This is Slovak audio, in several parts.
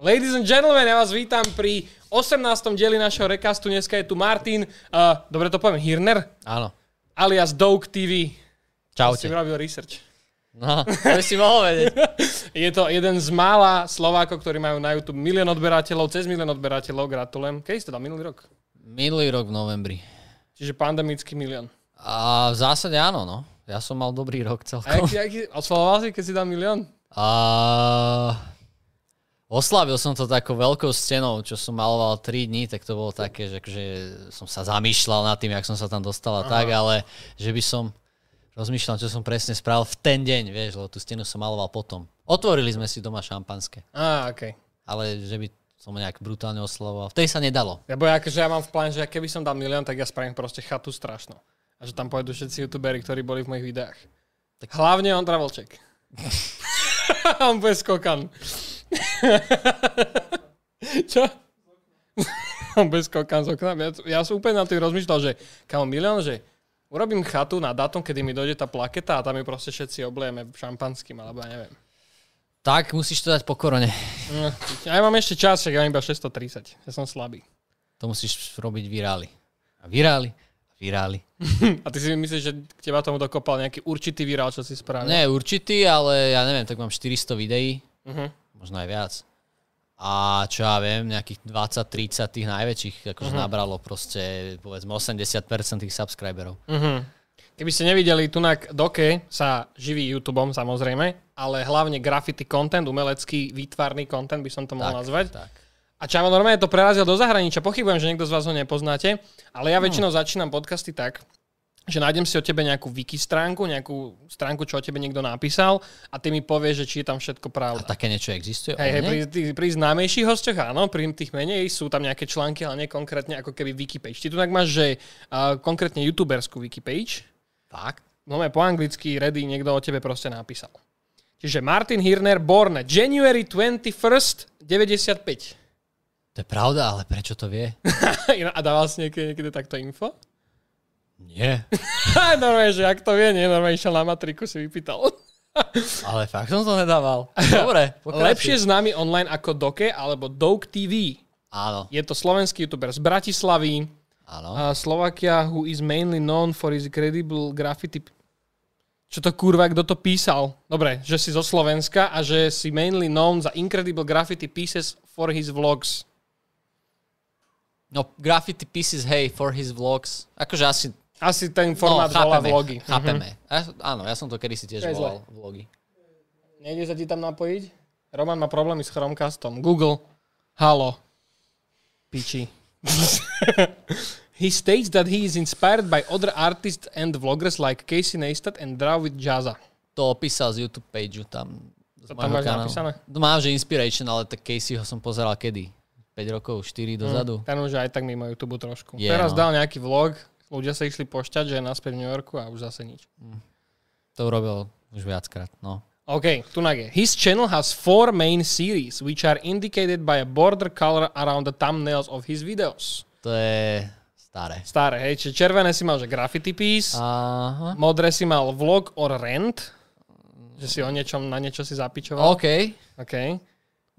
Ladies and gentlemen, ja vás vítam pri 18. dieli našeho recastu. Dneska je tu Martin, dobre to poviem, Hirner? Áno. Alias Doke TV. Čaute. Si robil research. No, to by si mohol vedieť. Je to jeden z mála Slovákov, ktorí majú na YouTube milión odberateľov, cez milión odberateľov, gratulujem. Kedy si to dal? Minulý rok? Minulý rok v novembri. Čiže pandemický milión. A v zásade áno, no. Ja som mal dobrý rok celkom. Oslavoval si, keď si dal milión? Oslavil som to takou veľkou stenou, čo som maloval 3 dní, tak to bolo také, že akože som sa zamýšľal nad tým, jak som sa tam dostal a tak, ale že by som rozmýšľal, čo som presne spravil v ten deň, vieš, lebo tú stenu som maloval potom. Otvorili sme si doma šampanské. Okay. Ale že by som nejak brutálne oslavoval. Vtedy sa nedalo. Lebo akože ja mám v pláne, že keby som dal milión, tak ja spravím proste chatu strašnú. A že tam pôjdu všetci youtuberi, ktorí boli v mojich videách. Tak... Hlavne on Travelček. On bude skokan. Čo? Bez kokan z okna. Ja som úplne na tým rozmýšľal, že kamo milión, že urobím chatu na dátum, kedy mi dojde tá plaketa a tam ju proste všetci oblejeme šampanským, alebo ja neviem. Tak musíš to dať po korone. Ja mám ešte čas, ja mám iba 630. Ja som slabý. To musíš robiť virály. A virály. Virály. A ty si myslíš, že k teba tomu dokopal nejaký určitý virál, čo si spravil? Nie, určitý, ale ja neviem, tak mám 400 videí. Možno aj viac. A čo ja viem, nejakých 20-30 tých najväčších akože nabralo proste, povedzme, 80% tých subscriberov. Keby ste nevideli, tunak Doke sa živí YouTubeom, samozrejme, ale hlavne graffiti content, umelecký, výtvarný content by som to mohol nazvať. Tak. A čo ja normálne to prerazil do zahraničia, pochybujem, že niekto z vás ho nepoznáte, ale ja väčšinou začínam podcasty tak, že nájdem si o tebe nejakú wiki stránku, nejakú stránku, čo o tebe niekto napísal a ty mi povieš, že či je tam všetko pravda. A také niečo existuje? Pri známejších hostoch áno, pri tých menej sú tam nejaké články, ale nie konkrétne ako keby wiki page. Ty tu tak máš, že konkrétne youtuberskú wiki page. Tak. No po anglicky ready niekto o tebe proste napísal. Čiže Martin Hirner, born January 21st, 95. To je pravda, ale prečo to vie? A dával si niekedy takto info? Nie. Normálne, že ak to vie, nie. Normálne išiel na matriku, si vypýtal. Ale fakt som to nedával. Dobre, pokračuj. Lepšie známy online ako Doke alebo Doke TV. Áno. Je to slovenský youtuber z Bratislavy. Áno. Slovakia, who is mainly known for his credible graffiti... Čo to kurva, kto to písal? Dobre, že si zo Slovenska a že si mainly known za incredible graffiti pieces for his vlogs. No, graffiti pieces, hej, for his vlogs. Akože asi ten formát volá vlogy. Chápeme. Áno, ja som to kedysi tiež volal vlogy. Nejde sa ti tam napojiť? Roman má problémy s Chromecastom. Google. Halo. Piči. He states that he is inspired by other artists and vloggers like Casey Neistat and Draw with Jazza. To opísal z YouTube pageu tam. To tam máš napísané? Mám, že inspiration, ale tak Caseyho som pozeral kedy? 5 rokov, 4 dozadu. Ten už aj tak mimo YouTube trošku. Teraz dal nejaký vlog. Ľudia sa išli pošťať, že je naspäť v New Yorku a už zase nič. To urobil už viackrát, no. OK, tu nájde. His channel has 4 main series, which are indicated by a border color around the thumbnails of his videos. To je staré. Staré, hej. Čiže červené si mal, že graffiti piece. Modré si mal vlog or rant. Že si o niečom, na niečo si zapičoval. OK.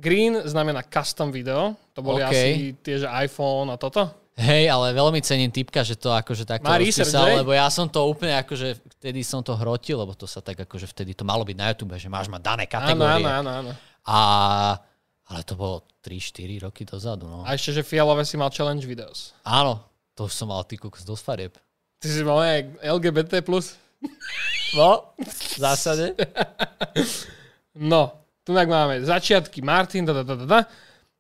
Green znamená custom video. To boli asi tie, že iPhone a toto. Hej, ale veľmi cením typka, že to akože takto rozpísal, lebo ja som to úplne akože, vtedy som to hrotil, lebo to sa tak akože vtedy to malo byť na YouTube, že máš mať dané kategórie. Áno. Ale to bolo 3-4 roky dozadu, no. A ešte, že fialové si mal challenge videos. Áno, to už som mal týku z dosť farieb. Ty si mal aj LGBT+. No, v zásade. No, tu tak máme začiatky Martin,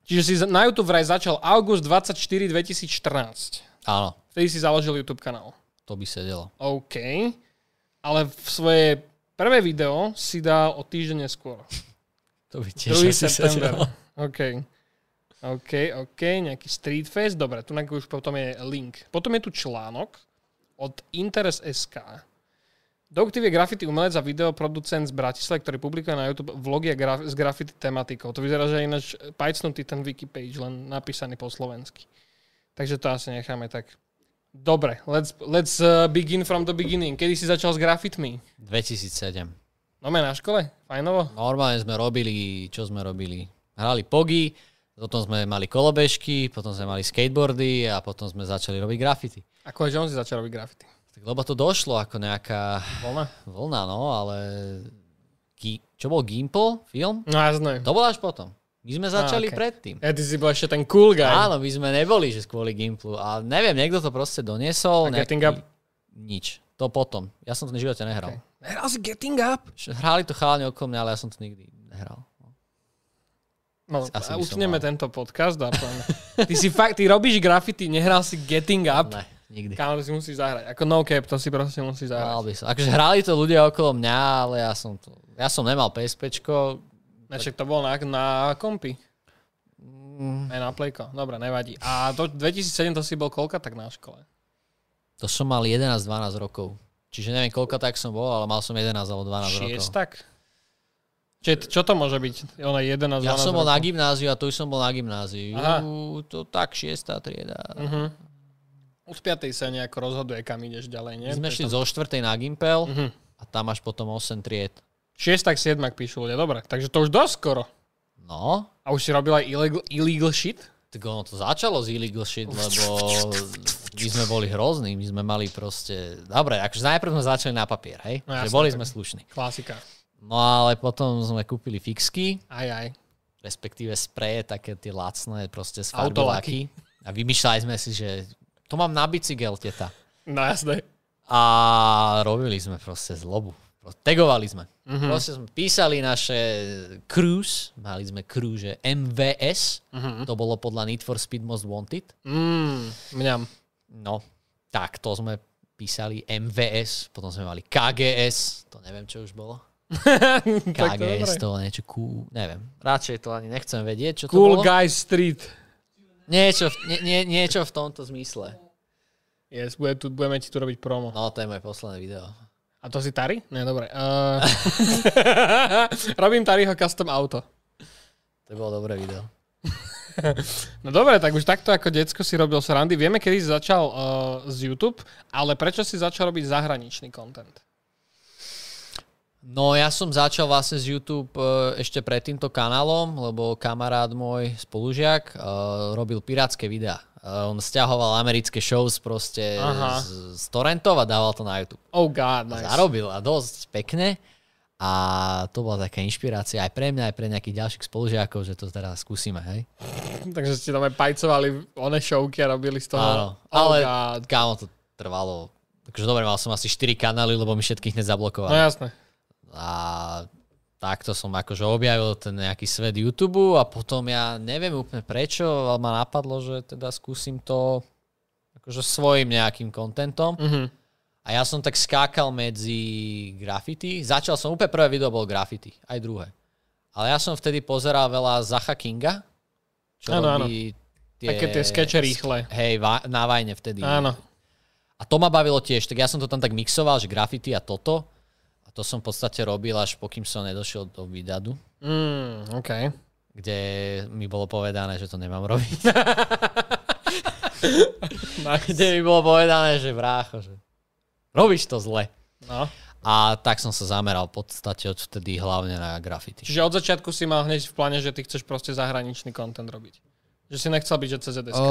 Čiže si na YouTube vraj začal august 24, 2014. Áno. Vtedy si založil YouTube kanál. To by sedelo. OK. Ale v svoje prvé video si dal o týždeň neskôr. To by tiež 2. september. OK. Nejaký street face. Dobre, tu už potom je link. Potom je tu článok od Interes.sk. Doke TV je graffiti umelec a videoproducent z Bratislave, ktorý publikuje na YouTube vlogy s graffiti tematikou. To vyzerá, že je ináč pajcnutý ten wikipage, len napísaný po slovensky. Takže to asi necháme tak. Dobre, let's begin from the beginning. Kedy si začal s grafitmi? 2007. No na škole? Fajnovo? Normálne sme robili, čo sme robili? Hrali pogy, Potom sme mali kolobežky, potom sme mali skateboardy a potom sme začali robiť graffiti. Ako aj on si začal robiť graffiti? Tak, lebo to došlo ako nejaká... Voľna? Voľna, no, ale... Čo bol Gimple film? No, jasné. To bol až potom. My sme začali predtým. A ty si bol ešte ten cool guy. Áno, my sme neboli, že kvôli Gimplu. A neviem, niekto to proste doniesol. A Getting Up? Nič. To potom. Ja som to v živote nehral. Okay. Hral si Getting Up? Hrali to chalani okolo mňa, ale ja som to nikdy nehral. No, a utneme tento podcast. Ty robíš graffiti, nehral si Getting Up? Ne, nikdy. Kámo, si musíš zahrať. Ako no cap, to si proste musíš zahrať. Hral by som. Akože hrali to ľudia okolo mňa, ale ja som nemal PSPčko. Však to bolo na kompi. Aj na plejko. Dobre, nevadí. A to 2007 to si bol koľka tak na škole? To som mal 11-12 rokov. Čiže neviem, koľka tak som bol, ale mal som 11 alebo 12 rokov. 6 tak? Čo to môže byť? Ona 11, ja som bol rokov na gymnáziu a tu som bol na gymnáziu. Aha. To tak 6. trieda. Uh-huh. Od 5. sa nejako rozhoduje, kam ideš ďalej, nie? My sme šli zo 4. na Gimpel a tam až potom 8 tried. 6. tak 7. píšu ľudia, dobre. Takže to už dosť skoro. No. A už si robil aj illegal shit? Tak ono to začalo z illegal shit, lebo my sme boli hrozní. My sme mali proste... Dobre, akože najprv sme začali na papier, hej? No, jasne, boli sme slušní. Klasika. No ale potom sme kúpili fixky. Aj. Respektíve spreje, také tie lacné, proste z farbováky. A vymýšľali sme si, že to mám na bicykel, teta. No jasné. A robili sme proste zlobu. Tagovali sme. Mm-hmm. Proste sme písali naše cruise. Mali sme cruise MVS. Mm-hmm. To bolo podľa Need for Speed Most Wanted. Mňam. No, tak to sme písali MVS. Potom sme mali KGS. To neviem, čo už bolo. KGS, to niečo cool, neviem. Radšej to ani nechcem vedieť, čo to bolo. Cool Guy Street. Niečo v tomto zmysle. Yes, budeme ti tu robiť promo. No, to je moje posledné video. A to si Tari? Nie, dobre. Robím Tariho custom auto. To bolo dobré video. No dobre, tak už takto ako decko si robil srandy. Vieme, kedy si začal z YouTube, ale prečo si začal robiť zahraničný content? No ja som začal vlastne z YouTube ešte pred týmto kanálom, lebo kamarát môj, spolužiak, robil pirátske videá. On sťahoval americké shows proste z torrentov a dával to na YouTube. Oh god, nice. Zarobil a dosť pekne a to bola taká inšpirácia aj pre mňa, aj pre nejakých ďalších spolužiakov, že to teraz skúsime, hej. Takže ste tam aj pajcovali one showky a robili z toho. Áno, ale kámo to trvalo. Takže dobre, mal som asi 4 kanály, lebo mi všetkých nezablokovali. No jasné. A takto som akože objavil ten nejaký svet YouTube a potom ja neviem úplne prečo, ale ma napadlo, že teda skúsim to akože svojim nejakým kontentom. Mm-hmm. A ja som tak skákal medzi graffiti. Začal som, úplne prvé video bol graffiti, aj druhé. Ale ja som vtedy pozeral veľa Zacha Kinga, čo robí tie skeče rýchle. Hej, na Vajne vtedy. Áno. A to ma bavilo tiež, tak ja som to tam tak mixoval, že graffiti a toto. To som v podstate robil, až pokým som nedošiel do Vidadu. Okay. Kde mi bolo povedané, že to nemám robiť. Kde mi bolo povedané, že brácho, že robíš to zle. No. A tak som sa zameral v podstate odvtedy hlavne na graffiti. Čiže od začiatku si mal hneď v pláne, že ty chceš proste zahraničný content robiť. Že si nechcel byť, že CZSK.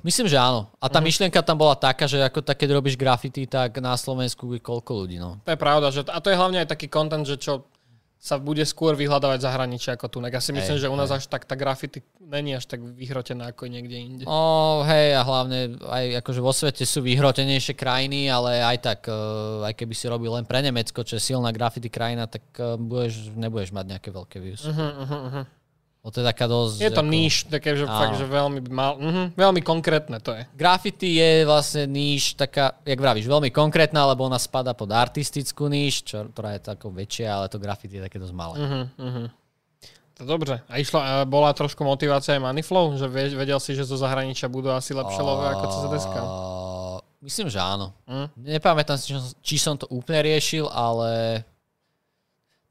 Myslím, že áno. A tá myšlienka tam bola taká, že ako tak, keď robíš graffiti, tak na Slovensku je koľko ľudí. No. To je pravda. Že a to je hlavne aj taký content, že čo sa bude skôr vyhľadávať zahraničí ako tu. Ja si myslím, že u nás až tak tá graffiti není až tak vyhrotená ako niekde inde. Hej, a hlavne aj akože vo svete sú vyhrotenejšie krajiny, ale aj tak, aj keby si robil len pre Nemecko, čo je silná graffiti krajina, tak nebudeš mať nejaké veľké views. To je taká dosť... Je to ako... níž, také, že fakt, že veľmi konkrétne to je. Graffiti je vlastne níž taká, jak vravíš, veľmi konkrétna, lebo ona spadá pod artistickú níž, ktorá je takou väčšia, ale to graffiti je také dosť malé. To dobre. A bola trošku motivácia aj Moneyflow? Že vedel si, že zo zahraničia budú asi lepšie love ako CZSK? Myslím, že áno. Nepamätám si, či som to úplne riešil, ale...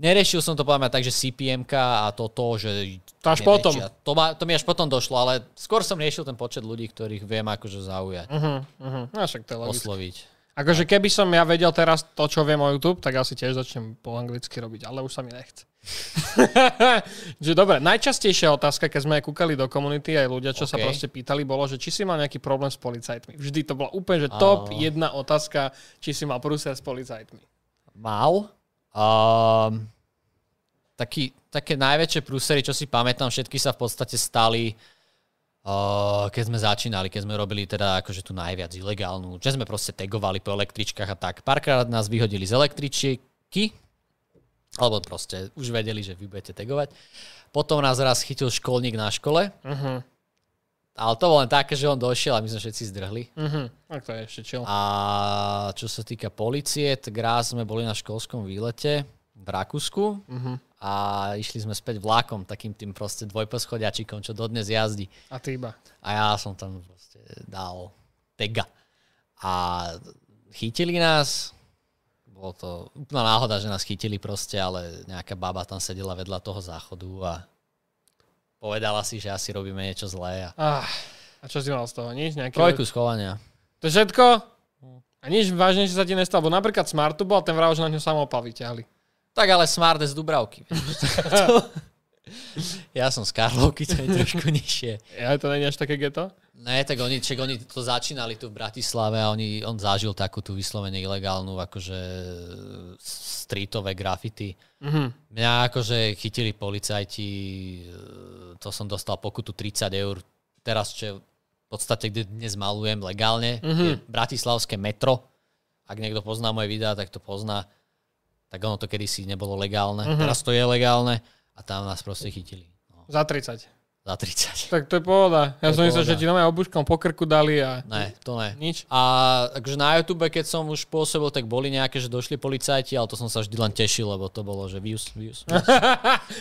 Neriešil som to poviem tak, že CPM-ka a toto, že... Potom. To mi až potom došlo, ale skôr som riešil ten počet ľudí, ktorých viem akože zaujať. No však to je logické. Osloviť. A Akože keby som ja vedel teraz to, čo viem o YouTube, tak asi tiež začnem po anglicky robiť, ale už sa mi nechce. Dobre, najčastejšia otázka, keď sme aj kúkali do komunity, aj ľudia, čo sa proste pýtali, bolo, že či si mal nejaký problém s policajtmi. Vždy to bola úplne, že top jedna otázka, či si mal prúser s policajtmi. Mal. Také najväčšie prúsery, čo si pamätám, všetky sa v podstate stali... keď sme začínali, keď sme robili teda akože tú najviac ilegálnu, že sme proste tagovali po električkách a tak. Párkrát nás vyhodili z električky, alebo proste už vedeli, že vy budete tagovať. Potom nás raz chytil školník na škole, ale to bolo len také, že on došiel a my sme všetci zdrhli. Tak to je ešte chill. A čo sa týka polície, tak raz sme boli na školskom výlete v Rakúsku a išli sme späť vlákom, takým tým proste dvojposchodiačikom, čo dodnes jazdí. A ty iba. A ja som tam proste dal tega. A chytili nás. Bolo to úplná náhoda, že nás chytili proste, ale nejaká baba tam sedela vedľa toho záchodu a povedala si, že asi robíme niečo zlé. A čo si mal z toho? Nič? Nejaké... Trojku schovania. To je všetko? A nič vážnejšie sa ti nestalo? Bo napríklad Smartu bol a ten vrav, že na ňu samopal vyťahli. Tak ale Smart z Dubravky. Ja som z Karlovky, to je trošku nižšie. Ale to nie je až také geto? Ne, tak oni to začínali tu v Bratislave a on zažil takú tú vyslovene ilegálnu akože streetové graffiti. Mňa akože chytili policajti, to som dostal pokutu 30 €. Teraz, čo v podstate, kde dnes malujem legálne, je Bratislavské metro. Ak niekto pozná moje videá, tak to pozná. Tak ono to kedysi nebolo legálne. Teraz to je legálne a tam nás proste chytili. No. Za 30? Za 30. Tak to je pohoda. Ja som myslel, že ti nové obuškom po krku dali a... Ne, to ne. Nič. A takže na YouTube, keď som už pôsobil, tak boli nejaké, že došli policajti, ale to som sa vždy len tešil, lebo to bolo, že views.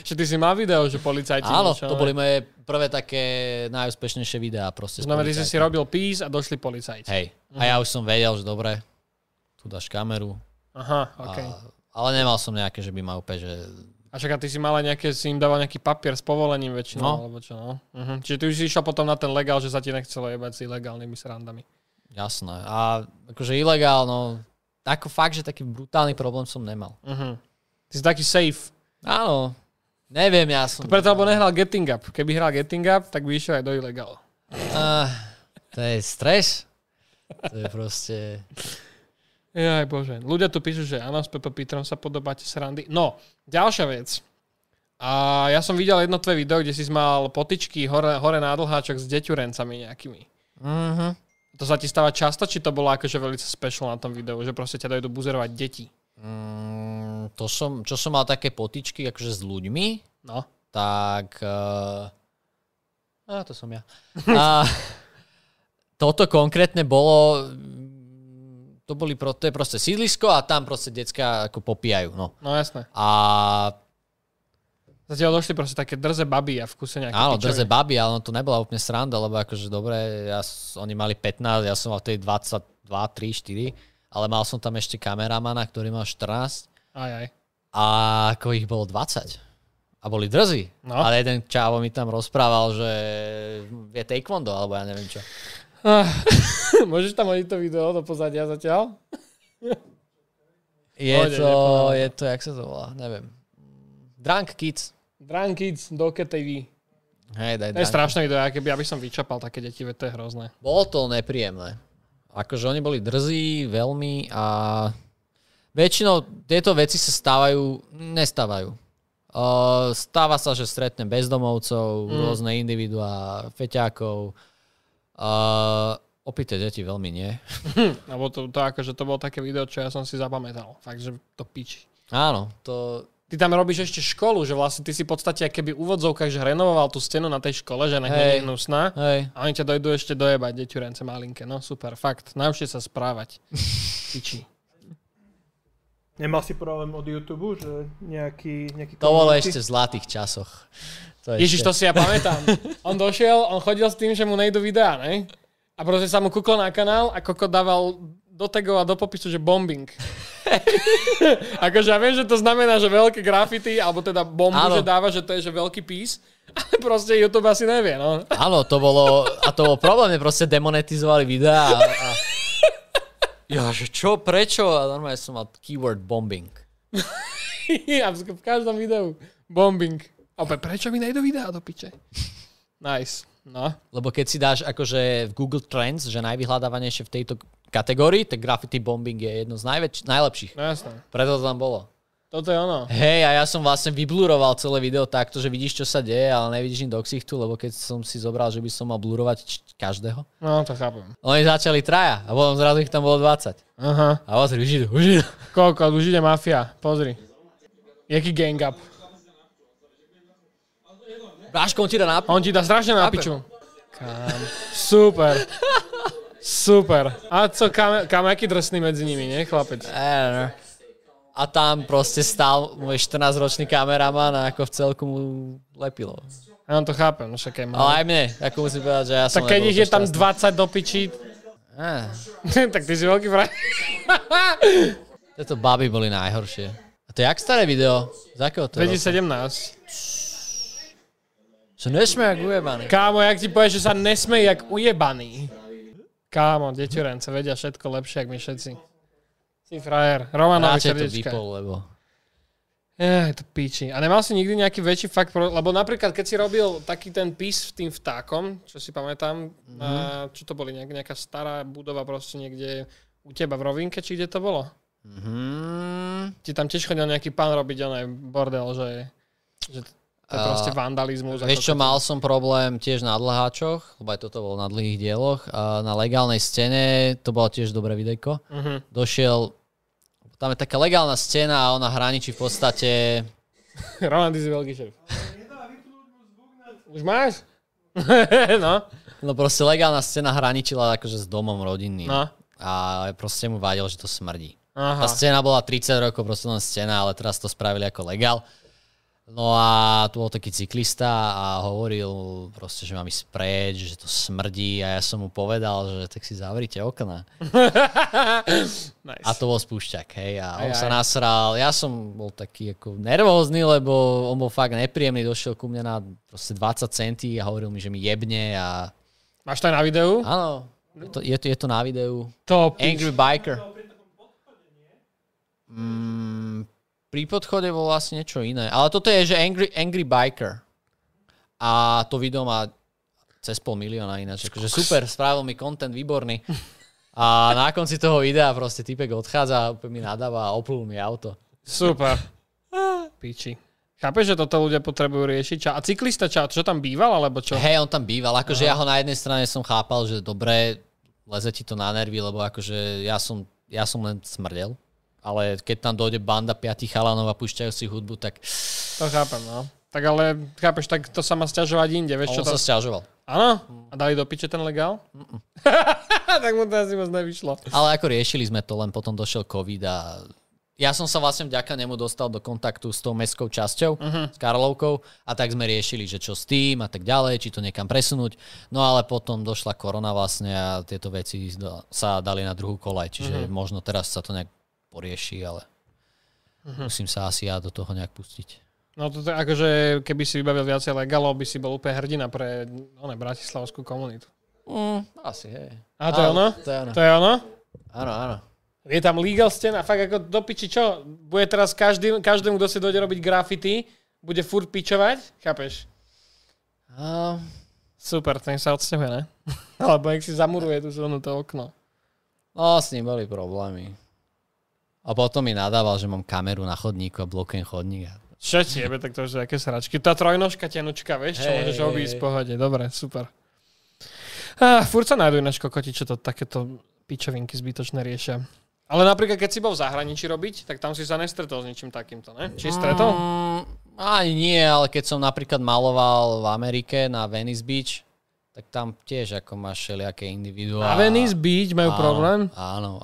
Že ty si mal video, že policajti... Áno, niečo, to boli moje prvé také najúspešnejšie videá proste. Znamená, že si robil pís a došli policajti. Hej. A ja už som vedel, že dobre, tu dáš kameru. Aha, okay. Ale nemal som nejaké, že by ma úplne, že... A čaká, ty si mal nejaké, si im dával nejaký papier s povolením väčšinou, alebo čo, no? Čiže ty už si išiel potom na ten legál, že sa ti nechcelo jebať s ilegálnymi srandami. Jasné. A akože ilegálno, ako fakt, že taký brutálny problém som nemal. Ty si taký safe. Áno. Neviem, ja som... To preto, lebo nehral Getting Up. Keby hral Getting Up, tak by išiel aj do ilegálu. To je stres. To je proste... Jaj bože, ľudia tu píšu, že áno, s Pepo Pítrom sa podobáte srandy. No, ďalšia vec. A ja som videl jedno tvoje video, kde si mal potičky hore na dlháčok s deťurencami nejakými. To sa ti stáva často, či to bolo akože veľmi special na tom videu, že proste ťa dojdu buzerovať deti? Čo som mal také potičky akože s ľuďmi, no. Tak... to som ja. Toto konkrétne bolo... to je proste sídlisko a tam proste decká ako popíjajú. No jasné. A... Zatiaľ došli proste také drze baby a v kuse nejaké pičovi. Áno, drze baby, ale ono to nebola úplne sranda, lebo akože dobre, oni mali 15, ja som mal vtedy 22, 3, 4, ale mal som tam ešte kameramana, ktorý mal 14. A ako ich bolo 20. A boli drzí. No. Ale jeden čávo mi tam rozprával, že je taekwondo, alebo ja neviem čo. Môžeš tam hodiť to video do pozadia zatiaľ? Je to, jak sa to volá, neviem. Drunk Kids, Doke TV. Hej, daj. To je strašné video, ja by som vyčapal také deti, veď to je hrozné. Bolo to nepríjemné. Akože oni boli drzí veľmi a väčšinou tieto veci sa nestávajú. Stáva sa, že stretnem bezdomovcov, rôzne individuá, feťákov. Opýte deti veľmi nie. Lebo to bolo také video, čo ja som si zapamätal. Fakt, že to piči. Áno. Ty tam robíš ešte školu, že vlastne ty si v podstate keby úvodzovkách, že renovoval tú stenu na tej škole, že nech je hnusná. A oni ťa dojdú ešte dojebať, deťurence malinké. No super, fakt. Naučte sa správať. Piči. Nemal si problém od YouTube, že nejaký... To bolo ešte v zlatých časoch. Ježiš, to si ja pamätám. On chodil s tým, že mu nejdu videá, ne? A proste sa mu kúklo na kanál a koko dával do tagov a do popisu, že bombing. Akože ja viem, že to znamená, že veľké graffiti, alebo teda bombu, že dáva, že to je že veľký pís, ale proste YouTube asi nevie, no. Áno, to bolo problém, proste demonetizovali videá a Ja, že čo, prečo? A normálne som mal keyword bombing. Ja, v každom videu. Bombing. A prečo mi nejdu videa do piče? Nice. No. Lebo keď si dáš akože v Google Trends, že najvyhľadávanejšie v tejto kategórii, tak graffiti bombing je jedno z najlepších. No jasné. Preto to tam bolo. Toto je ono. Hej, a ja som vlastne vybluroval celé video takto, že vidíš, čo sa deje, ale nevidíš nič do ksichtu, lebo keď som si zobral, že by som mal blurovať každého. No, to chápem. Oni začali traja a potom zrazu ich tam bolo 20. Aha. A pozri, už ide. Koľko, už ide mafia, pozri. Jaký gang up. Bráško, on ti dá nápiču. On ti dá strašne nápiču. Super. Super. A co, kam aký drsný medzi nimi, nie, chlapec? A tam proste stál môj 14-ročný kameraman a ako v celku mu lepilo. Áno, to chápem, však aj mám. Ale aj mne, ako musím povedať, že ja som... Tak keď ich je tam 20 do pičí... Tak ty si veľký fraj. Tieto baby boli najhoršie. A to je jak staré video? Z akého to je? 2017. Sa nesmej jak ujebaný. Kámo, jak ti povieš, že sa nesmej jak ujebaný. Kámo, deťurence vedia všetko lepšie, jak my všetci. Si frajer. Romanovi srdiečka. Ráčej to vypol, lebo... Aj to píči. A nemal si nikdy nejaký väčší fakt... Lebo napríklad, keď si robil taký ten pís tým vtákom, čo si pamätám, čo to boli, nejaká stará budova proste niekde u teba v Rovinke, či kde to bolo? Ti tam tiež chodil nejaký pán robiť onej bordel, že to je proste vandalizmus. Vieš čo, mal som problém tiež na dlháčoch, lebo aj toto bolo na dlhých dieloch. Na legálnej stene, to bolo tiež dobré videjko. Došiel, tam je taká legálna stena a ona hraničí v podstate... Roman, ty si veľký šéf. Už máš? No. No proste legálna stena hraničila akože s domom rodinným. No. A proste mu vadil, že to smrdí. Aha. Tá stena bola 30 rokov, proste len stena, ale teraz to spravili ako legál. No a tu bol taký cyklista a hovoril proste, že mám ísť preč, že to smrdí a ja som mu povedal, že tak si zavrite okna. Nice. A to bol spúšťak, hej. A on sa nasral. Ja som bol taký ako nervózny, lebo on bol fakt nepríjemný. Došiel ku mne na proste 20 centí a hovoril mi, že mi jebne a... Máš to aj na videu? Áno. Je to na videu. Top. Angry Biker. Pri podchode bol vlastne niečo iné. Ale toto je, že Angry Biker. A to video má cez 500 000 ináč. Takže super, spravil mi content výborný. A na konci toho videa proste týpek odchádza, úplne mi nadáva a oplul mi auto. Super. Píči. Chápeš, že toto ľudia potrebujú riešiť? A cyklista, čo tam býval, alebo čo? Hej, on tam býval. Akože ja ho na jednej strane som chápal, že dobre, leze ti to na nervy, lebo akože ja som len smrdel. Ale keď tam dojde banda 5 chalanov a púšťajú si hudbu, tak... To chápem, no. Tak ale, chápeš, tak to sa má sťažovať inde, vieš čo? On sa sťažoval. Áno? A dali do piče ten legál? Tak mu to asi moc nevyšlo. Ale ako riešili sme to, len potom došiel COVID a... Ja som sa vlastne vďaka nemu dostal do kontaktu s tou mestskou časťou, s Karlovkou, a tak sme riešili, že čo s tým a tak ďalej, či to niekam presunúť. No ale potom došla korona vlastne a tieto veci sa dali na druhú kolaj, čiže možno teraz sa to nejak porieši, ale musím sa asi ja do toho nejak pustiť. No to akože, keby si vybavil viacej legálov, by si bol úplne hrdina pre bratislavskú komunitu. Asi, hej. A to je ono? To je ono? Áno, áno. Je tam legal stena, fakt ako do piči, čo? Bude teraz každému, kto si dojde robiť graffiti, bude furt pičovať? Chápeš? Super, ten sa odsťahuje, ne? Alebo jak si zamuruje tu zónu to okno. No, s ním boli problémy. A potom mi nadával, že mám kameru na chodníku a blokujem chodník. Čo tiebe, tak to už je aké sračky. Tá trojnožka tenučka, vieš, čo môžeš obísť v pohode. Dobre, super. Furt sa nájdu ináč kokoti, čo to takéto pičovinky zbytočné riešia. Ale napríklad, keď si bol v zahraničí robiť, tak tam si sa nestretol s ničím takýmto, ne? Či stretol? Ani nie, ale keď som napríklad maloval v Amerike na Venice Beach, tak tam tiež ako máš všelijaké individuá. A Venice Beach majú problém? Áno,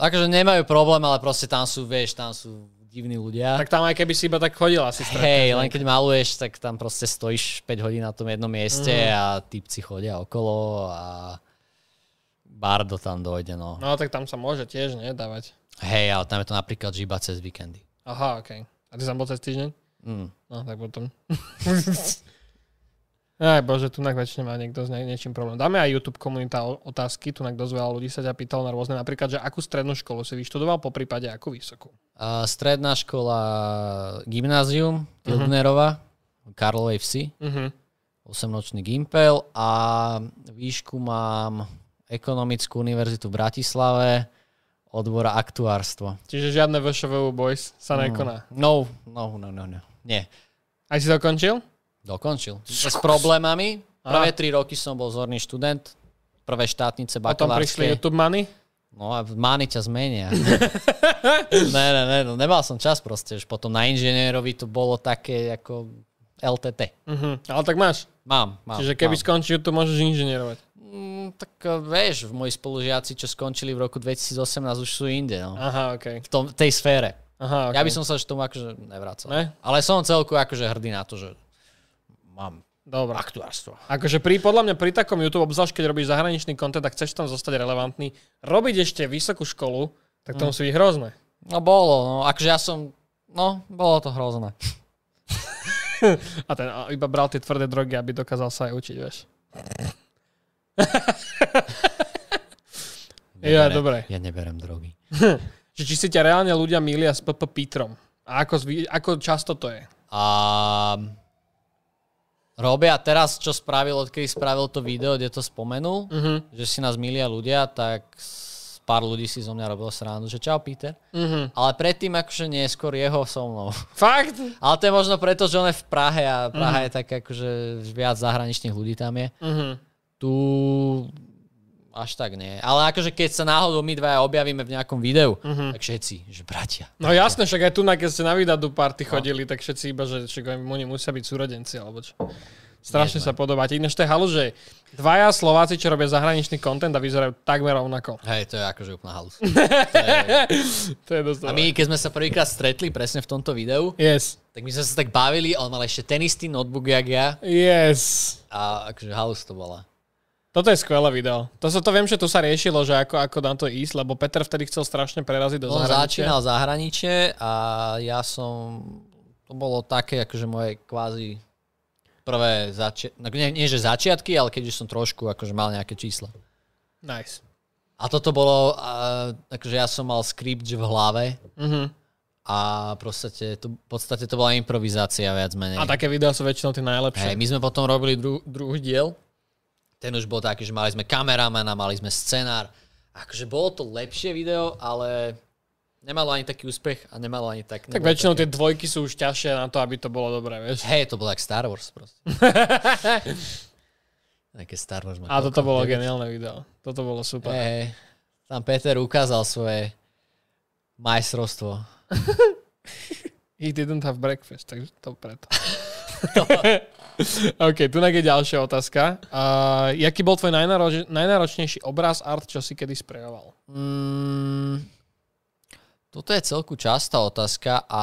akože nemajú problém, ale proste tam sú, vieš, tam sú divní ľudia. Tak tam aj keby si iba tak chodil asi stretnúť. Hej, len keď maluješ, tak tam proste stojíš 5 hodín na tom jednom mieste a týpci chodia okolo a bardo tam dojde, no. No, tak tam sa môže tiež, nie, dávať. Hej, ale tam je to napríklad iba cez víkendy. Aha, okej. A ty tam bol cez týždeň? No, tak potom. Aj bože, tu začne mať niekto s niečím problém. Dáme aj YouTube komunita otázky, tu dosť veľa ľudí sa ťa pýtalo na rôzne, napríklad, že akú strednú školu si vyštudoval, po prípade akú vysokú? Stredná škola Gymnázium Kildnerova v Karlovej vsi, 8-ročný Gimpel, a výšku mám Ekonomickú univerzitu v Bratislave, odbora aktuárstvo. Čiže žiadne VŠVU boys sa nekoná? No. Nie. A si to dokončil? Dokončil. S problémami. Prvé 3 roky som bol zorný študent. Prvé štátnice, bakalárske. Potom prišli YouTube money? No a money ťa zmenia. ne, nemal som čas proste. Už potom na inžinierovi to bolo také ako LTT. Ale tak máš? Mám. Čiže keby skončil, to môžeš inžinierovať. Tak vieš, moji spolužiaci, čo skončili v roku 2018, už sú inde. No. Aha, okej. Okay. V tej sfére. Aha, okay. Ja by som sa už tomu akože nevracal. Ne? Ale som celku akože hrdý na to, že mám aktuárstvo. Akože podľa mňa pri takom YouTube, obzvlášť keď robíš zahraničný content a chceš tam zostať relevantný, robiť ešte vysokú školu, tak to musí byť hrozné. No bolo, bolo to hrozné. A ten iba bral tie tvrdé drogy, aby dokázal sa aj učiť, vieš. Ja neberem drogy. Či si ťa reálne ľudia mýlia s Pepo Pítrom? A ako často to je? Robia teraz, čo spravil, odkedy spravil to video, kde to spomenul, že si nás milia ľudia, tak pár ľudí si zo mňa robilo srandu, že čau Peter. Ale predtým akože neskôr jeho so mnou. Fakt? Ale to je možno preto, že on je v Prahe a Praha je tak akože viac zahraničných ľudí tam je. Tu až tak nie. Ale akože keď sa náhodou my dvaja objavíme v nejakom videu, tak všetci, že bratia. No jasné, však aj tu, keď ste na výdadu party chodili, tak všetci iba, že oni musia byť súrodenci, alebo čo. Strašne sa podobá. Ináč to je halu, že dvaja Slováci, čo robia zahraničný content a vyzerajú takmer rovnako. Hej, to je akože úplná halu. To je dostávne. A my, keď sme sa prvýkrát stretli presne v tomto videu, tak my sme sa tak bavili, on mal ešte ten istý notebook, jak ja. Yes. A akože halus to bola. Toto je skvelé video. To viem, že tu sa riešilo, že ako na to ísť, lebo Peter vtedy chcel strašne preraziť do zahraničia. On začínal zahraničie a ja som... To bolo také, akože moje kvázi prvé začiatky. Nie, že začiatky, ale keď už som trošku akože mal nejaké čísla. Nice. A toto bolo... akože ja som mal skript v hlave a v podstate to bola improvizácia viac menej. A také videá sú väčšinou tie najlepšie. Hej, my sme potom robili druhý diel. Ten už bol taký, že mali sme kameramana, mali sme scenár. Akože bolo to lepšie video, ale nemalo ani taký úspech a nemalo ani tak... Tak väčšinou tie dvojky sú už ťažšie na to, aby to bolo dobré, vieš? Hej, to bolo jak Star Wars proste. Také Star Wars. A toto bolo geniálne video. Toto bolo super. Hej, tam Peter ukázal svoje majstrovstvo. He didn't have breakfast, takže to preto. OK, tu je ďalšia otázka. Jaký bol tvoj najnáročnejší obraz art, čo si kedy sprejoval? Toto je celku častá otázka a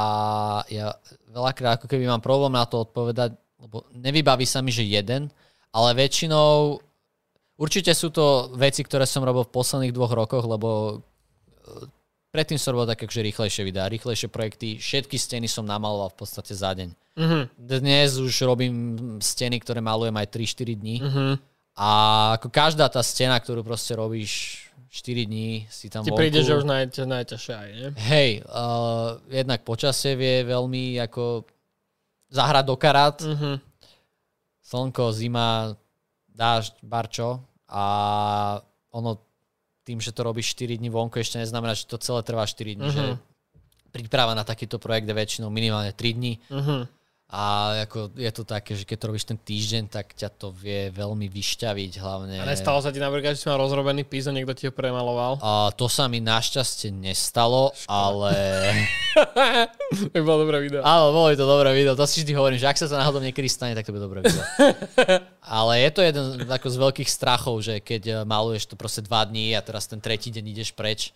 ja veľakrát ako keby mám problém na to odpovedať, lebo nevybaví sa mi, že jeden, ale väčšinou určite sú to veci, ktoré som robil v posledných 2 rokoch, lebo predtým som robil také, že rýchlejšie videá, rýchlejšie projekty. Všetky steny som namaloval v podstate za deň. Dnes už robím steny, ktoré malujem aj 3-4 dní. A ako každá tá stena, ktorú proste robíš 4 dní, si tam vonku. Ti príde, že už najťažšia aj, ne? Hej, jednak počasie je veľmi ako zahrať do karát. Slnko, zima, dážď, barčo. A ono... Tým, že to robíš 4 dní vonku, ešte neznamená, že to celé trvá 4 dní. Že príprava na takýto projekt je väčšinou minimálne 3 dní. A ako je to také, že keď to robíš ten týždeň, tak ťa to vie veľmi vyšťaviť hlavne. A nestalo sa ti napríklad, že si mal rozrobený pís a niekto ti ho premaloval? To sa mi našťastie nestalo, ale... To bolo dobré video. Áno, bolo to dobré video. To si vždy hovorím, že ak sa to náhodou niekedy stane, tak to bude dobré video. Ale je to jeden ako z veľkých strachov, že keď maluješ to proste 2 dní a teraz ten 3. deň ideš preč,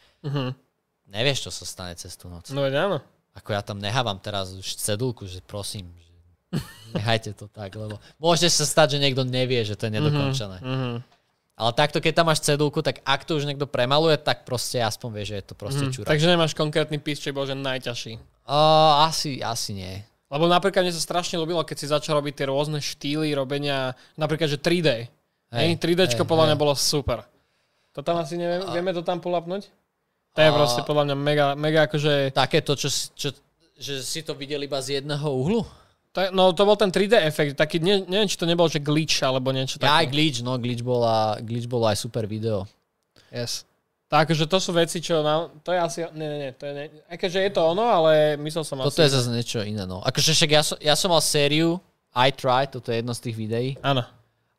nevieš, čo sa stane cez tú noc. No veď áno. Ako ja tam nehávam teraz už cedulku, že prosím, že nehajte to tak, lebo môže sa stať, že niekto nevie, že to je nedokončené. Ale takto, keď tam máš cedulku, tak ak to už niekto premaluje, tak proste aspoň vieš, že je to proste čurák. Takže nemáš konkrétny pís, čo bol, že najťažší? Asi nie. Lebo napríklad mne sa strašne ľúbilo, keď si začal robiť tie rôzne štýly robenia, napríklad, že 3D. Hej, 3Dčko podľa mňa bolo super. To tam asi neviem, vieme to tam polapnúť? To je proste podľa mňa mega akože... Takéto, že si to videl iba z jedného uhlu? No to bol ten 3D efekt, taký, neviem, či to nebol, že glitch alebo niečo také. Aj glitch, no glitch bola aj super video. Yes. Takže to sú veci, čo nám... To je asi... Nie, to je... Akože je to ono, ale myslel som asi... Toto je zase niečo iné, no. Akože však ja som mal sériu I Try, toto je jedno z tých videí. Áno.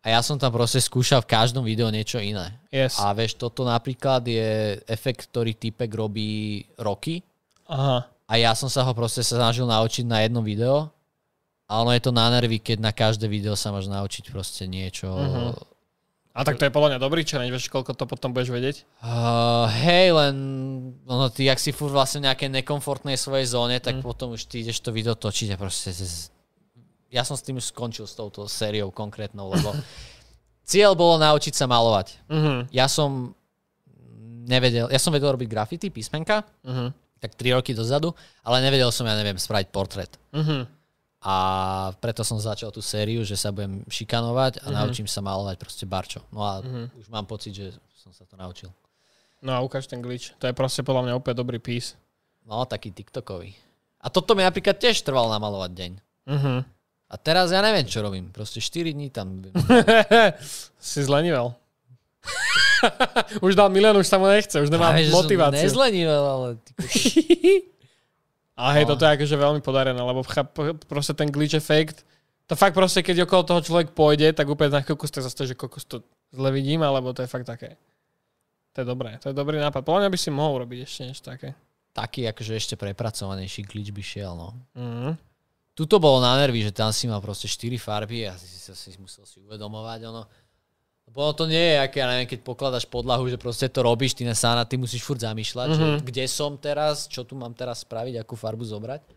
A ja som tam proste skúšal v každom videu niečo iné. Yes. A vieš, toto napríklad je efekt, ktorý týpek robí roky. Aha. A ja som sa ho proste snažil naučiť na jedno video. A ono je to na nervy, keď na každé video sa máš naučiť proste niečo... Mm-hmm. A tak to je podľa mňa dobrý challenge, vieš, koľko to potom budeš vedieť? Hej, len no, ty, ak si furt vlastne v nejakej nekomfortnej svojej zóne, tak potom už ty ideš to video točiť a proste... Ja som s tým už skončil s touto sériou konkrétnou, lebo cieľ bolo naučiť sa malovať. Uh-huh. Ja som vedel robiť grafity, písmenka, tak 3 roky dozadu, ale nevedel som, spraviť portrét. Uh-huh. A preto som začal tú sériu, že sa budem šikanovať a naučím sa malovať proste barčo. No a už mám pocit, že som sa to naučil. No a ukáž ten glitch. To je proste podľa mňa opäť dobrý pís. No, taký TikTokový. A toto mi napríklad tiež trvalo namalovať deň. Uh-huh. A teraz ja neviem, čo robím. Proste 4 dní tam... Si zlenivel. Už dal milión, už sa mu nechce. Už nemám motiváciu. Nezlenivel, ale... A hej, toto je akože veľmi podarené, lebo proste ten glitch effect, to fakt proste, keď okolo toho človek pôjde, tak úplne na kokos, tak zase, že kokos to zle vidím, alebo to je fakt také. To je dobré, to je dobrý nápad. Podľa mňa by si mohol robiť ešte niečo také. Taký akože ešte prepracovanejší glitch by šiel, no. Mm-hmm. Tuto bolo na nervy, že tam si mal proste 4 farby a si musel si uvedomovať, ono. Lebo to nie je, aké, ja neviem, keď pokladaš podlahu, že proste to robíš, ty ty musíš furt zamýšľať, že kde som teraz, čo tu mám teraz spraviť, akú farbu zobrať.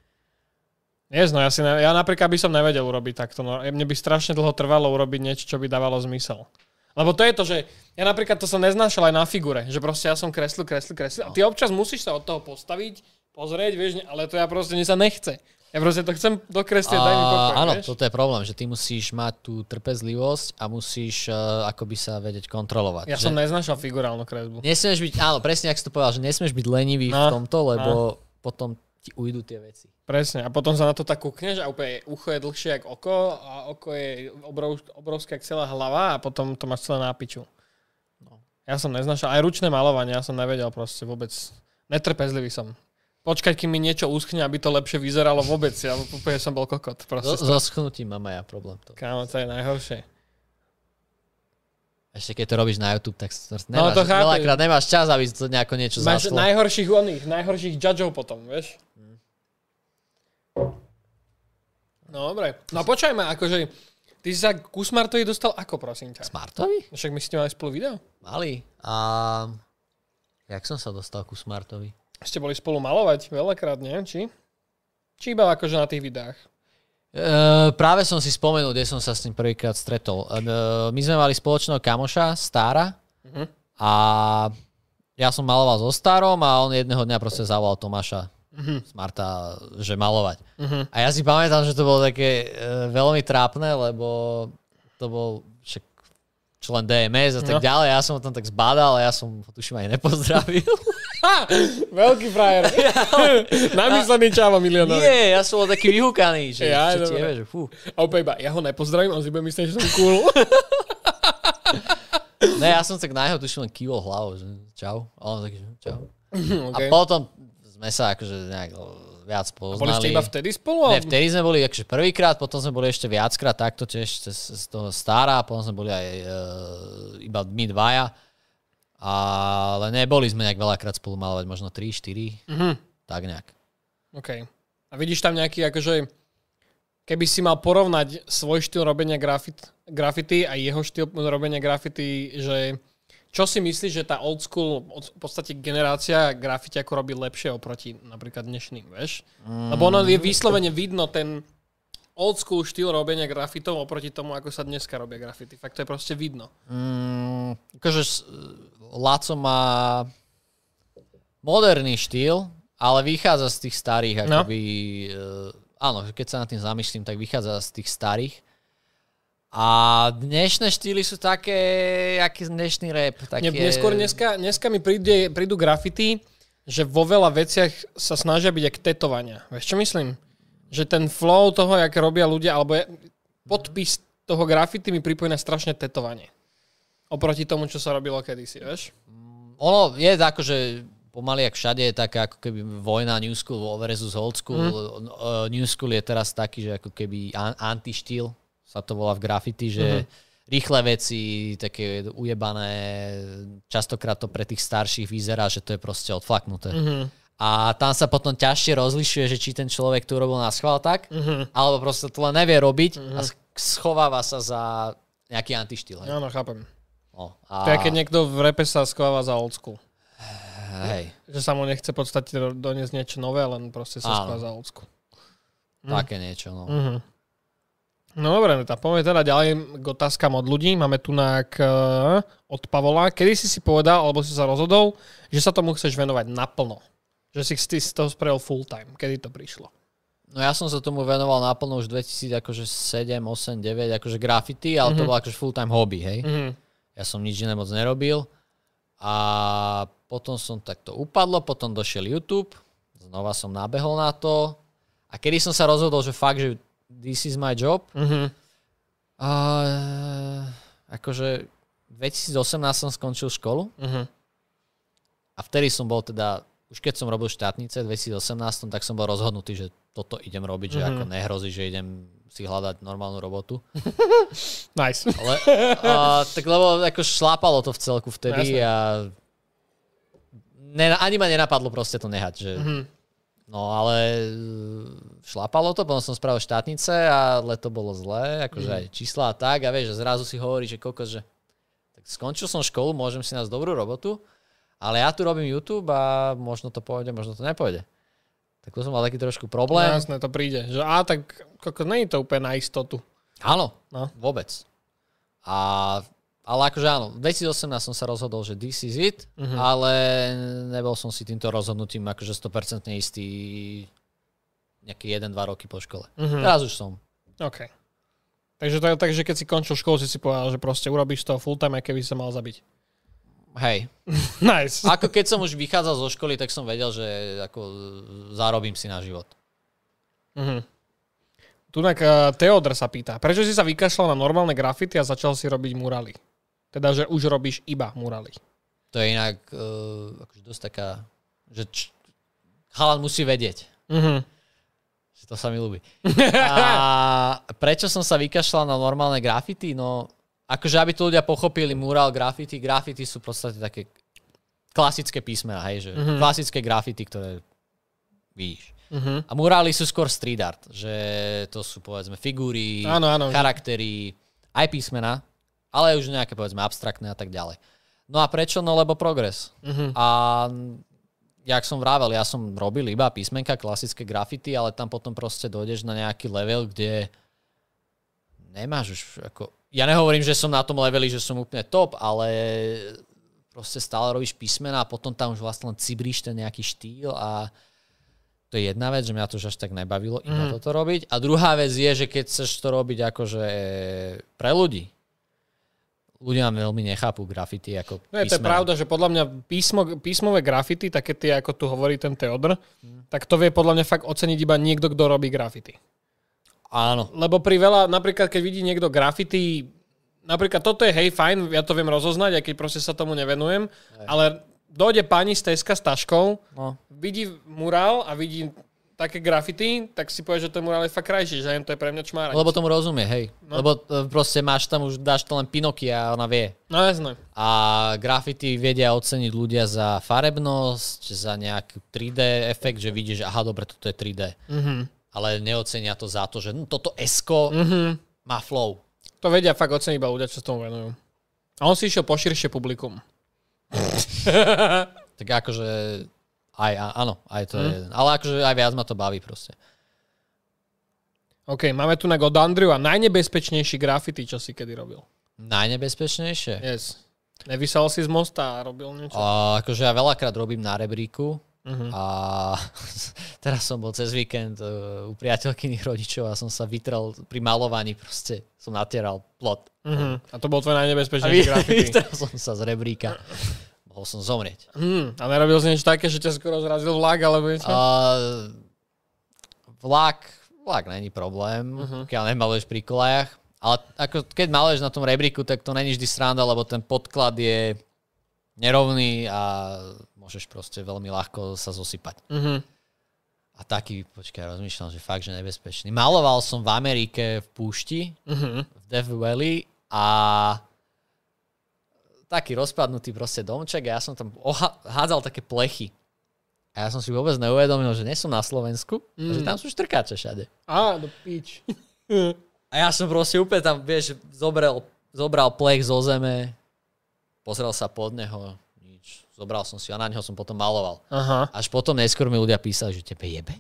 Yes, no, ja napríklad by som nevedel urobiť takto. No, mne by strašne dlho trvalo urobiť niečo, čo by dávalo zmysel. Lebo to je to, že ja napríklad to som neznášal aj na figure, že proste ja som kreslil. A ty občas musíš sa od toho postaviť, pozrieť, vieš, ale to ja proste mne sa nechce. Ja proste to chcem dokresliť, daj mi pokoj. Áno, vieš? Toto je problém, že ty musíš mať tú trpezlivosť a musíš akoby sa vedieť kontrolovať. Ja som neznašal figurálnu kresbu. Nesmieš byť, áno, presne, ak si to povedal, že nesmieš byť lenivý v tomto, lebo potom ti ujdu tie veci. Presne, a potom sa na to tak kúkneš a úplne ucho je dlhšie jak oko a oko je obrovské jak celá hlava a potom to máš celé na piču. No. Ja som neznašal, aj ručné malovanie, ja som nevedel proste vôbec, netrpezlivý som. Počkať, kým mi niečo uschne, aby to lepšie vyzeralo vôbec. Ja úplne som bol kokot. So uschnutím mám aj ja problém. Kámo, to je najhoršie. Ešte keď to robíš na YouTube, tak veľakrát nemáš čas, aby to nejako niečo zaschlo. Máš najhorších judgeov potom, vieš? No dobre. No počkaj ma, akože ty si sa ku Smartovi dostal ako, prosím ťa? Smartovi? Však my ste mali spolu video? Mali. A jak som sa dostal ku Smartovi? Ste boli spolu malovať veľakrát, nie? Či iba akože na tých videách? Práve som si spomenul, kde som sa s ním prvýkrát stretol. My sme mali spoločného kamoša, Stára. Uh-huh. A ja som maloval so Starom a on jedného dňa proste zavolal Tomáša Smarta, že malovať. Uh-huh. A ja si pamätám, že to bolo také veľmi trápne, lebo to bol však člen DMS a tak ďalej. Ja som ho tam tak zbadal a ja som ho tuším aj nepozdravil. Ha, veľký frajer. Namyslený čáva milionový. Nie, ja som bol taký vyhúkaný. Že, ja, čo tiebe, že fú. A úplne iba, ja ho nepozdravím, on si bude myslieť, že som cool. Ne, ja som tak na jeho tušil len kývol hlavou. Že čau. A on taký, že čau. Okay. A potom sme sa akože nejak viac poznali. A boli ste iba vtedy spolu? Ne, vtedy sme boli akože prvýkrát, potom sme boli ešte viackrát takto tiež z toho Stará, potom sme boli aj iba my dvaja. Ale neboli sme nejak veľakrát spolu malovať, možno 3-4, tak nejak. OK. A vidíš tam nejaký, akože, keby si mal porovnať svoj štýl robenia grafity a jeho štýl robenia grafity, že čo si myslíš, že tá old school, v podstate generácia grafitiakov robí lepšie oproti napríklad dnešným, vieš? Lebo ono je výslovene vidno ten old school štýl robenia grafitov oproti tomu, ako sa dneska robia grafity. Fakt to je proste vidno. Akože Laco má moderný štýl, ale vychádza z tých starých akoby áno, keď sa nad tým zamýšľam, tak vychádza z tých starých. A dnešné štýly sú také, aký dnešný rap. Také... Dneska mi prídu grafity, že vo veľa veciach sa snažia byť jak tetovania. Vieš, čo myslím? Že ten flow toho, jak robia ľudia, alebo podpis toho grafity mi pripomína strašne tetovanie. Oproti tomu, čo sa robilo kedysi, vieš? Ono je akože pomaly, jak všade je taká ako keby vojna New School versus Old School. New School je teraz taký, že ako keby antištýl sa to volá v grafity, že rýchle veci, také ujebané, častokrát to pre tých starších vyzerá, že to je proste odflaknuté. A tam sa potom ťažšie rozlišuje, že či ten človek to urobil naschvál tak, alebo proste to len nevie robiť a schováva sa za nejaký antištýl. Áno, chápem. No, a... Tak keď niekto v repe sa schováva za old school. Hej. Že sa mu nechce v podstate doniesť niečo nové, len proste sa schováva za old school. Také niečo, no. No dobre, poďme teda ďalej k otázkam od ľudí. Máme tu od Pavola. Kedy si povedal, alebo si sa rozhodol, že sa tomu chceš venovať naplno? Že si z toho spravil full time. Kedy to prišlo? No ja som sa tomu venoval naplno už 2007, 8, 9, akože graffiti, ale to bol akože full time hobby, hej? Ja som nič iné moc nerobil. A potom som takto upadlo, potom došiel YouTube, znova som nabehol na to. A kedy som sa rozhodol, že fakt, že this is my job. Akože 2018 som skončil školu a vtedy som bol teda, už keď som robil štátnice v 2018, tak som bol rozhodnutý, že toto idem robiť, že ako nehrozí, že idem si hľadať normálnu robotu. Nice. Ale, tak lebo ako šlápalo to v celku vtedy a ani ma nenapadlo proste to nehať, že... No ale šlapalo to, potom som spravil štátnice a leto bolo zlé, akože aj čísla a tak a vieš, že zrazu si hovorí, že kokos, že tak skončil som školu, môžem si nájsť dobrú robotu, ale ja tu robím YouTube a možno to pôjde, možno to nepôjde. Tak tu som mal taký trošku problém. Jasné, to príde, že tak kokos, nie je to úplne na istotu. Áno, no. Vôbec. Ale akože áno, v 2018 som sa rozhodol, že this is it, ale nebol som si týmto rozhodnutím akože 100% istý nejaké 1-2 roky po škole. Teraz už som. OK. Takže keď si končil školu, si si povedal, že proste urobíš to full time, keby sa mal zabiť. Hej. Nice. Ako keď som už vychádzal zo školy, tak som vedel, že ako zarobím si na život. Tunak Teodor sa pýta, prečo si sa vykašľal na normálne grafity a začal si robiť murály? Teda, že už robíš iba murály. To je inak akože dosť taká, že chalan musí vedieť. Že to sa mi ľúbi. A prečo som sa vykašľal na normálne grafity? No, akože aby to ľudia pochopili, murál, grafity. Grafity sú proste také klasické písmena, hej, že klasické grafity, ktoré vidíš. A murály sú skôr street art, že to sú povedzme figúry, charaktery, aj písmena, ale už nejaké povedzme abstraktné a tak ďalej. No a prečo? No lebo progres. A jak som vravel, ja som robil iba písmenka, klasické grafity, ale tam potom proste dojdeš na nejaký level, kde nemáš už ako... Ja nehovorím, že som na tom leveli, že som úplne top, ale proste stále robíš písmena a potom tam už vlastne cibríš ten nejaký štýl a to je jedna vec, že mňa to už až tak nebavilo iba toto robiť. A druhá vec je, že keď chceš to robiť akože pre ľudí, ľudia veľmi nechápu grafity ako písmena. No je to pravda, že podľa mňa písmové grafity, také tie, ako tu hovorí ten Teodor, tak to vie podľa mňa fakt oceniť iba niekto, kto robí grafity. Áno. Lebo pri veľa, napríklad keď vidí niekto grafity, napríklad toto je hej, fajn, ja to viem rozoznať, aj keď proste sa tomu nevenujem, ale... Dojde pani z Teska s taškou, vidí murál a vidí také grafity, tak si povie, že ten murál je fakt krajší, že to je pre mňa čmárať. Lebo tomu rozumie, hej. No. Lebo proste máš tam, už dáš to len Pinokia a ona vie. No jasné. A grafity vedia oceniť ľudia za farebnosť, za nejaký 3D efekt, že vidíš, že aha, dobre, toto je 3D. Ale neocenia to za to, že no, toto esko má flow. To vedia fakt oceniť iba ľudia, čo sa tomu venujú. A on si išiel po širšie publikum. Tak akože aj áno, aj to je jeden. Ale akože aj viac ma to baví proste. OK, máme tu od Andrewa najnebezpečnejší grafity, čo si kedy robil. Najnebezpečnejšie? Yes. Nevysal si z mosta a robil niečo? Akože ja veľakrát robím na rebríku. A teraz som bol cez víkend u priateľkyných rodičov a som sa vytral pri malovaní, proste som natieral plot. A to bol tvoj najnebezpečnejší grafity. Vytral som sa z rebríka. Mohol som zomrieť. A nerobil si niečo také, že ťa skoro zrazil vlak alebo niečo? Vlak není problém, keď nemaluješ pri kolajach. Ale ako keď maluješ na tom rebríku, tak to není vždy sranda, lebo ten podklad je nerovný a môžeš proste veľmi ľahko sa zosypať. A taký, počkaj, rozmýšľam, že fakt, že nebezpečný. Maloval som v Amerike v púšti, v Death Valley a taký rozpadnutý proste domček a ja som tam hádzal také plechy. A ja som si vôbec neuvedomil, že nie som na Slovensku, že tam sú štrkáče všade. Á, do pič. A ja som proste úplne tam, vieš, zobral plech zo zeme, pozrel sa pod neho, nič. Zobral som si a na neho som potom maloval. Až potom neskôr mi ľudia písali, že tebe jebe.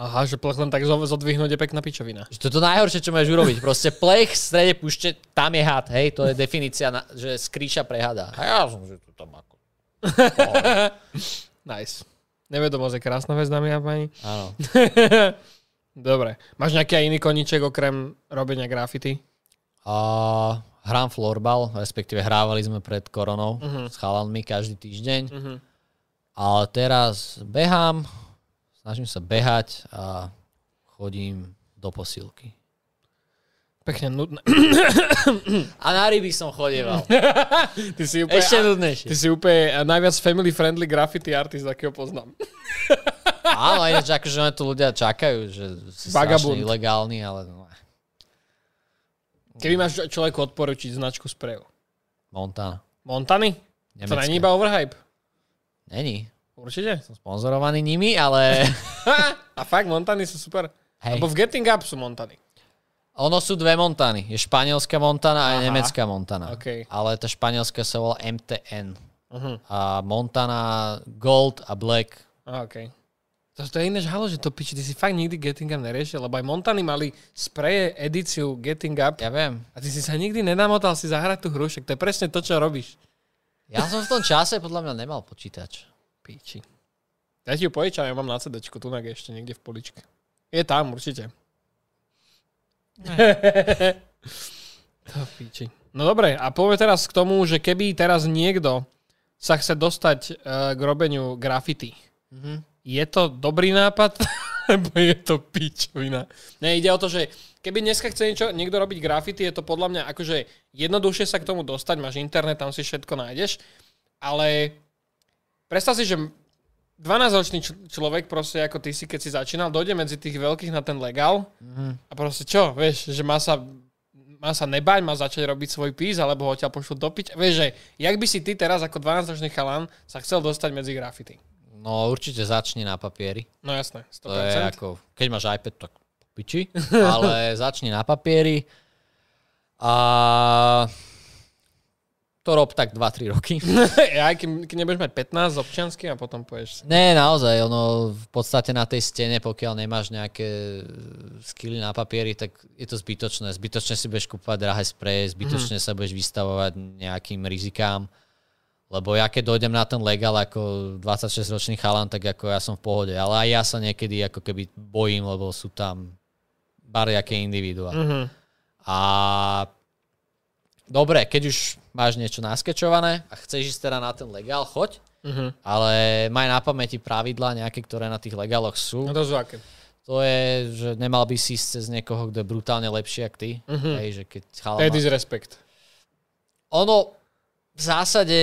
Aha, že plech len tak zodvihnúť je pekná pičovina. To je to najhoršie, čo môžeš urobiť. Proste plech v strede púšte, tam je had, hej, to je definícia, že skrýša pre hada. A ja som, že to tam ako... Nice. Nevedomosť je krásna vec, dámy a páni. Áno. Dobre. Máš nejaký iný koníček okrem robenia grafity? Hrám floorball, respektíve hrávali sme pred koronou s chalanmi každý týždeň. Ale teraz behám. Snažím sa behať a chodím do posilky. Pekne nudné. A na ryby som chodieval. Ty si úplne, ešte nudnejšie. Ty si úplne najviac family-friendly graffiti artist, akého poznám. Áno, ináč akože tu ľudia čakajú, že si strašne ilegálny, ale... Keby máš človeku odporučiť značku spreju? Montana. Montany? Nemecké. To není iba overhype? Není. Určite. Som sponzorovaný nimi, ale... A fakt, Montany sú super. Hej. Lebo v Getting Up sú Montany. Ono sú dve Montany. Je španielská Montana a je nemecká Montana. Okay. Ale tá španielská sa volá MTN. A Montana Gold a Black. Okay. To je inéž halo, že to piči. Ty si fakt nikdy Getting Up neriešil, lebo aj Montany mali spreje edíciu Getting Up. Ja viem. A ty si sa nikdy nenamotal si zahrať tú hrušek. To je presne to, čo robíš. Ja som v tom čase podľa mňa nemal počítač. Píči. Ja ti ju požičam, ja mám na CDčku, tunak ešte niekde v poličke. Je tam, určite. To píči. No dobre, a poviem teraz k tomu, že keby teraz niekto sa chce dostať k robeniu grafity, je to dobrý nápad, lebo je to pičovina. Ne, ide o to, že keby dneska chce niekto robiť grafity, je to podľa mňa akože jednoduchšie sa k tomu dostať, máš internet, tam si všetko nájdeš, ale... Predstav si, že 12-ročný človek proste ako ty si, keď si začínal, dojde medzi tých veľkých na ten legál a proste čo, vieš, že má sa nebať, má začať robiť svoj pís, alebo ho ťa pošlú dopiť. Vieš, že jak by si ty teraz ako 12-ročný chalan sa chcel dostať medzi grafity? No určite začni na papieri. No jasné, 100%. To je ako, keď máš iPad, tak piči, ale začni na papieri a... To rob tak 2-3 roky. Aj keď nebudeš mať 15 občiansky a potom poješ... Ne, naozaj, ono v podstate na tej stene, pokiaľ nemáš nejaké skilly na papieri, tak je to zbytočné. Zbytočne si budeš kúpať drahé spreje, zbytočne sa budeš vystavovať nejakým rizikám. Lebo ja keď dojdem na ten legál ako 26-ročný chalan, tak ako ja som v pohode. Ale aj ja sa niekedy ako keby bojím, lebo sú tam bariaké individuá. A... Dobre, keď už máš niečo naskečované a chceš ísť teda na ten legál, choď, ale maj na pamäti pravidlá nejaké, ktoré na tých legáloch sú. No to sú aké? To je, že nemal by si ísť cez niekoho, kto je brutálne lepší jak ty. Hej, že keď chalama... To je disrespekt. Ono v zásade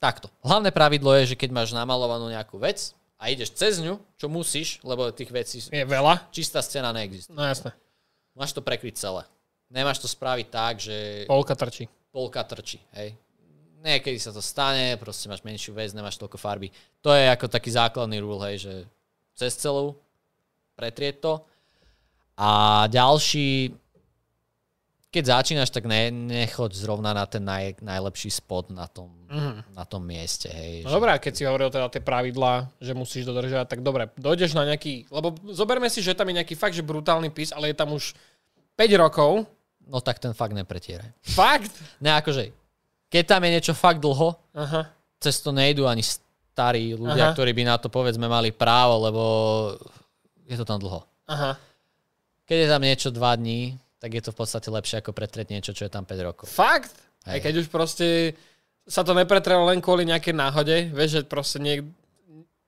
takto. Hlavné pravidlo je, že keď máš namalovanú nejakú vec a ideš cez ňu, čo musíš, lebo tých vecí je veľa. Čistá scéna neexistuje. No jasné. Máš to prekryť celé. Nemáš to spraviť tak, že... Polka trčí, hej. Niekedy sa to stane, proste máš menšiu vec, nemáš toľko farby. To je ako taký základný rule, hej, že cez celú pretrieť to. A ďalší, keď začínaš, tak nechoď zrovna na ten najlepší spot na tom mieste, hej. No že... Dobrá, keď si hovoril teda tie pravidlá, že musíš dodržať, tak dobre, dojdeš na nejaký... Lebo zoberme si, že tam je nejaký fakt, že brutálny pís, ale je tam už 5 rokov... No tak ten fakt nepretieraj. Fakt? Ne, akože, keď tam je niečo fakt dlho, cez to nejdu ani starí ľudia, aha, ktorí by na to povedzme mali právo, lebo je to tam dlho. Aha. Keď je tam niečo 2 dní, tak je to v podstate lepšie ako pretrieť niečo, čo je tam 5 rokov. Fakt? Hej. Aj keď už proste sa to nepretrelo len kvôli nejakej náhode, vieš, že proste niekto...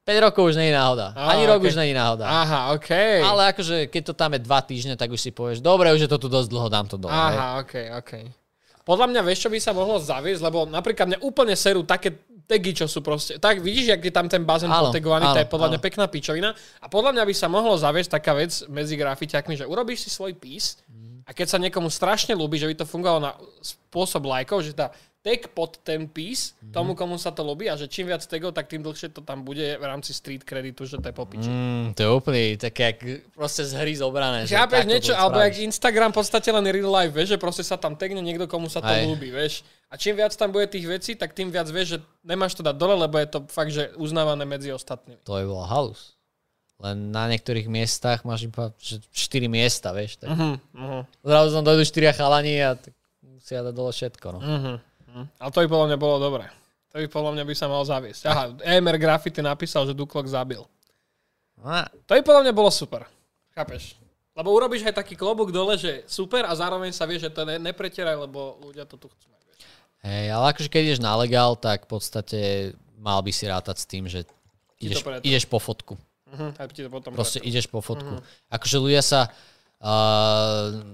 5 rokov už nie je náhoda. Ani rok už nie je náhoda. Aha, okej. Ale akože, keď to tam je 2 týždne, tak už si povieš, dobre, už je to tu dosť dlho, dám to dole. Aha, okej. Podľa mňa, vieš, čo by sa mohlo zaviesť, lebo napríklad mňa úplne serú také tagy, čo sú proste... Tak vidíš, jak je tam ten bazén potegovaný, to je podľa mňa pekná pičovina. A podľa mňa by sa mohlo zaviesť taká vec medzi grafitiakmi, že urobíš si svoj pís a keď sa niekomu strašne ľúbi, že by to fungovalo na spôsob lajkov, že tá tag pod ten pís, tomu, komu sa to ľúbi, a že čím viac tagov, tak tým dlhšie to tam bude v rámci street kreditu, že to je po piči. To je úplne tak, jak proste z hry zobrané. Chápeš niečo, alebo jak Instagram v podstate len real life, vieš, že proste sa tam tagne niekto, komu sa to ľúbi, vieš. A čím viac tam bude tých vecí, tak tým viac vieš, že nemáš to dať dole, lebo je to fakt, že uznávané medzi ostatnými. To je bola halus. Len na niektorých miestach máš iba 4 miesta, vieš. Tak. Zrazu tam dojdú 4 chalani a tak musia dať dole všetko, no. Ale to by podľa mňa bolo dobré. To by podľa mňa by sa mal zaviesť. Aha, EMR Graffiti napísal, že Duklok zabil. To by podľa mňa bolo super. Chápeš? Lebo urobíš aj taký klobúk dole, že super, a zároveň sa vie, že to nepretieraj, lebo ľudia to tu chcú. Hej, ale akože keď ideš na legál, tak v podstate mal by si rátať s tým, že ideš po fotku. Proste ideš po fotku. Akože ľudia sa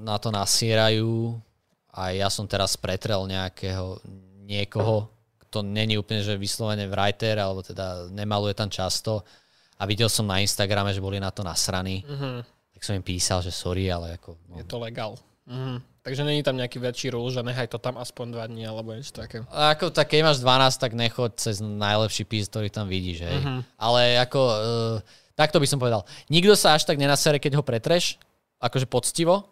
na to nasierajú. A ja som teraz pretrel niekoho, kto není úplne, že vyslovene writer, alebo teda nemaluje tam často. A videl som na Instagrame, že boli na to nasraní. Tak som im písal, že sorry, ale ako... No. Je to legál. Takže není tam nejaký väčší rúl, že nechaj to tam aspoň 2 dní, alebo niečo také. A ako tak, keď máš 12, tak nechoď cez najlepší pís, ktorý tam vidíš. Hej. Ale ako... takto by som povedal. Nikto sa až tak nenasere, keď ho pretreš, akože poctivo,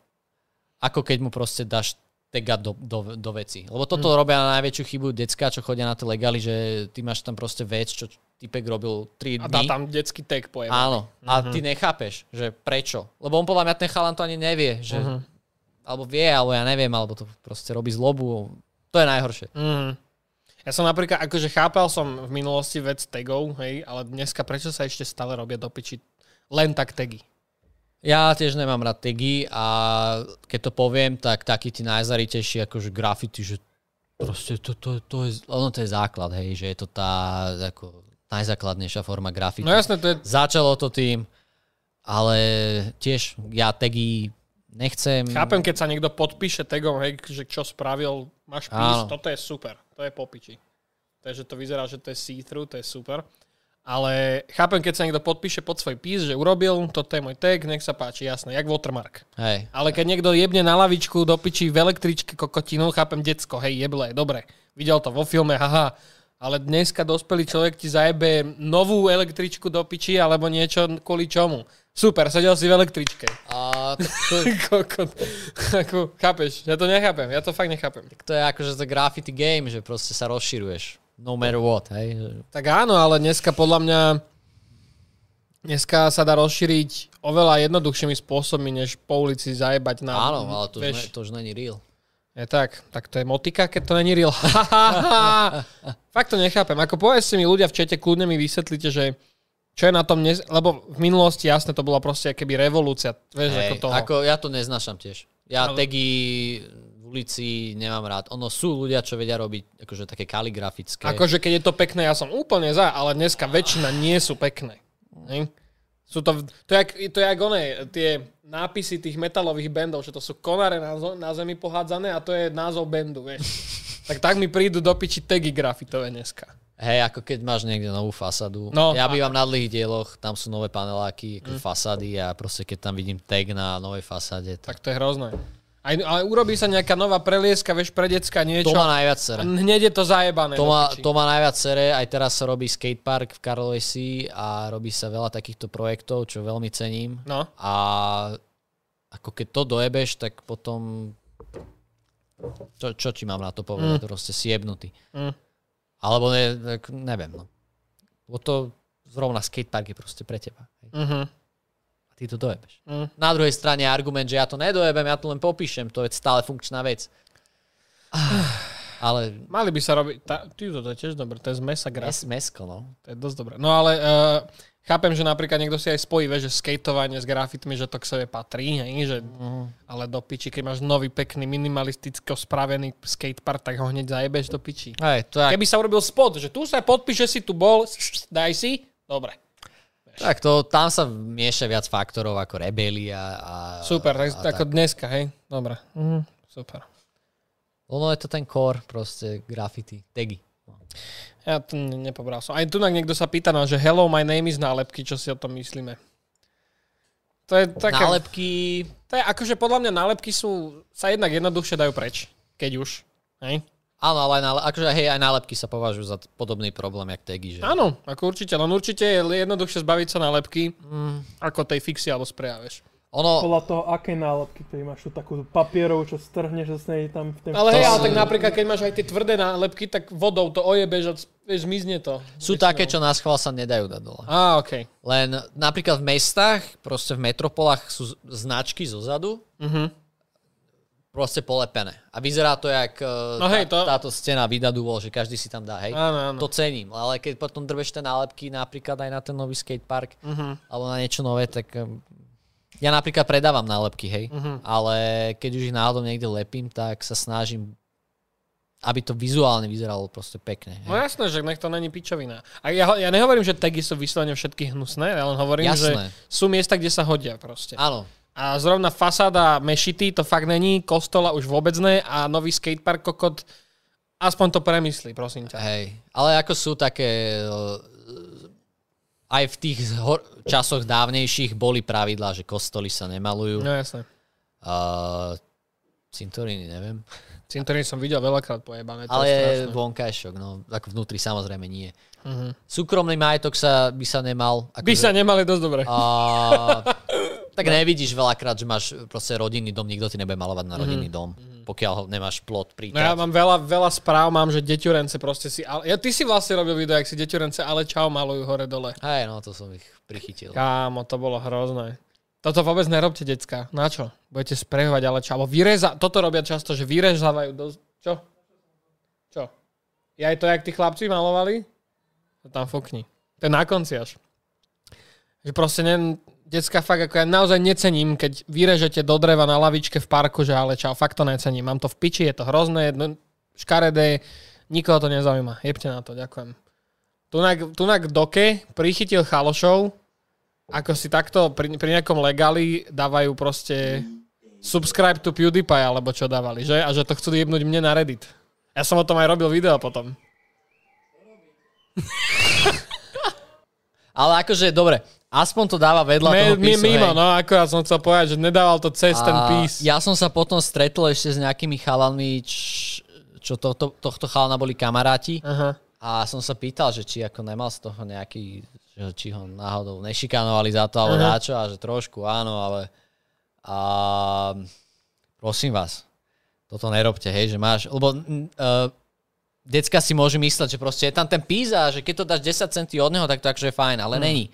ako keď mu proste dáš tega do veci. Lebo toto robia na najväčšiu chybu decká, čo chodia na tie legály, že ty máš tam proste vec, čo typek robil 3 dní. A dá tam detský tag pojem. Áno. A ty nechápeš, že prečo. Lebo on podľa mňa ten chalan to ani nevie. Že, alebo vie, alebo ja neviem, alebo to proste robí zlobu. To je najhoršie. Ja som napríklad, akože chápal som v minulosti vec tagov, hej, ale dneska prečo sa ešte stále robia do piči len tak tagy? Ja tiež nemám rád tagy a keď to poviem, tak taký tí najzaritejší akože graffiti, že proste to je základ, hej, že je to tá ako najzákladnejšia forma graffiti. No jasné, to je... Začalo to tým, ale tiež ja tagy nechcem. Chápem, keď sa niekto podpíše tagom, hej, že čo spravil, máš pís, toto je super, to je po piči. Takže to vyzerá, že to je see-through, to je super. Ale chápem, keď sa niekto podpíše pod svoj pís, že urobil, toto je môj tag, nech sa páči, jasné, jak watermark. Hej. Ale keď niekto jebne na lavičku, do piči v električke kokotinu, chápem, decko, hej, jeble, dobre, videl to vo filme, haha. Ale dneska dospelý človek ti zajebe novú električku do piči alebo niečo kvôli čomu. Super, sedel si v električke. Ako, chápeš, ja to nechápem, ja to fakt nechápem. Tak to je akože to graffiti game, že proste sa rozširuješ. No matter what, hej. Tak áno, ale dneska podľa mňa sa dá rozšíriť oveľa jednoduchšími spôsobmi, než po ulici zajebať na... Áno, ale to už není real. Je tak. Tak to je motika, keď to není real. Fakt to nechápem. Ako povedzte mi ľudia v čete, kľudne mi vysvetlite, že čo je na tom... Lebo v minulosti, jasne, to bola proste akéby revolúcia. Vieš, hej, ako toho. Ako ja to neznášam tiež. Ja tagy... ulici nemám rád. Ono sú ľudia, čo vedia robiť akože také kaligrafické. Akože keď je to pekné, ja som úplne za, ale dneska väčšina nie sú pekné. Ne? Sú to je jak oné, tie nápisy tých metalových bandov, že to sú konáre na zemi pohádzané a to je názov bandu, vieš. tak mi prídu do piči tagy grafitové dneska. Hej, ako keď máš niekde novú fasadu. No, ja bývam na Dlhých dieloch, tam sú nové paneláky, fasady a proste keď tam vidím tag na novej fasade. Tak to je hrozné. Ale urobí sa nejaká nová prelieska, vieš, pre decka niečo. To má najviac sere. Hneď je to zajebané. To má najviac sere. Aj teraz sa robí skatepark v Karlovci a robí sa veľa takýchto projektov, čo veľmi cením. No. A ako keď to dojebeš, tak potom... Čo ti mám na to povedať? Proste si jebnutý. Alebo neviem. No. Bo to zrovna skatepark je proste pre teba. Ty to dojebeš. Na druhej strane je argument, že ja to nedojebem, ja to len popíšem, to je stále funkčná vec. Ale... Mali by sa robiť... To je tiež dobré, to je z mesa graf. Mesko, no. To je dosť dobré. No ale chápem, že napríklad niekto si aj spojí, že skateovanie s grafitmi, že to k sebe patrí, že... Ale do piči, keď máš nový, pekný, minimalisticko spravený skatepark, tak ho hneď zajebeš do piči. Aj, tak... Keby sa urobil spot, že tu sa podpíše, si tu bol, daj si, dobre. Tak to, tam sa mieša viac faktorov ako rebelia a... Super, tak ako dneska, hej? Dobre, super. Ono je to ten core, proste graffiti, tagy. Ja to nepobral som. Aj tu niekto sa pýta, že hello, my name is nálepky, čo si o tom myslíme. To je také... Nálepky... To je akože podľa mňa nálepky sú, sa jednak jednoduchšie dajú preč, keď už, hej? Áno, ale aj nálepky sa považujú za podobný problém, jak tagy, že? Áno, ako určite, len určite je jednoduchšie zbaviť sa nálepky, ako tej fixy alebo sprejaveš. Ono... Podľa toho, aké nálepky, keď máš tu takú papierovú, čo strhneš, že tam v tom... Ale hej, ale tak napríklad, keď máš aj tie tvrdé nálepky, tak vodou to ojebeš a zmizne to. Sú väčšinou také, čo na schvál sa nedajú dať dole. Á, okej. Len napríklad v mestách, proste v metropolách sú značky zozadu, proste polepené. A vyzerá to, jak táto stena vydadu bol, že každý si tam dá, hej. Áno, áno. To cením, ale keď potom drbeš tie nálepky napríklad aj na ten nový skatepark alebo na niečo nové, tak ja napríklad predávam nálepky, hej. Ale keď už ich náhodou niekde lepím, tak sa snažím, aby to vizuálne vyzeralo proste pekne. Hej. No jasné, že nech to není pičovina. A ja nehovorím, že tagy sú vyslovene všetky hnusné, ja len hovorím, jasné, že sú miesta, kde sa hodia proste. Áno. A zrovna fasáda mešity, to fakt není, kostola už vôbec ne a nový skatepark kokot, aspoň to premyslí, prosím ťa. Hej, ale ako sú také, aj v tých časoch dávnejších boli pravidlá, že kostoly sa nemalujú. No jasné. Cintoríny, neviem. Cintoríny som videl veľakrát pojebané. Ale je vonkajšok, no, ako vnútri samozrejme nie. Súkromný majetok sa by sa nemal. By sa nemal, je dosť dobré. Tak nevidíš veľakrát, že máš proste rodinný dom, nikto ti nebude malovať na rodinný dom, pokiaľ ho nemáš plot príklad. No ja mám veľa správ, že deťurence proste si... Ale, ty si vlastne robil video, jak si deťurence, ale čau, malujú hore dole. Hej, no to som ich prichytil. Kámo, to bolo hrozné. Toto vôbec nerobte, decka. Na čo? Budete sprehovať, ale čo? Toto robia často, že vyrezávajú do... Čo? Ja aj to, jak tí chlapci malovali? To tam fokni. To je na konci až. Že proste decka fakt, ako ja naozaj necením, keď vyrežete do dreva na lavičke v parku, že ale čau, fakt to necením. Mám to v piči, je to hrozné, škaredé, nikoho to nezaujíma. Jebte na to, ďakujem. Tunak Doke prichytil chalošov, ako si takto pri nejakom legáli dávajú proste subscribe to PewDiePie, alebo čo dávali, že? A že to chcú jebnúť mne na Reddit. Ja som o tom aj robil video potom. Ale akože, dobre, aspoň to dáva vedľa toho písu. Mimo, hej. No, akorát som chcel povedať, že nedával to cez ten pís. Ja som sa potom stretol ešte s nejakými chalanmi, čo tohto chalana boli kamaráti. A som sa pýtal, že či ako nemal z toho nejaký... či ho náhodou nešikanovali za to, alebo načo, a že trošku, áno, ale prosím vás, toto nerobte, hej, že máš, lebo decka si môže mysleť, že proste je tam ten píza, že keď to dáš 10 centí od neho, tak to akože je fajn, ale není.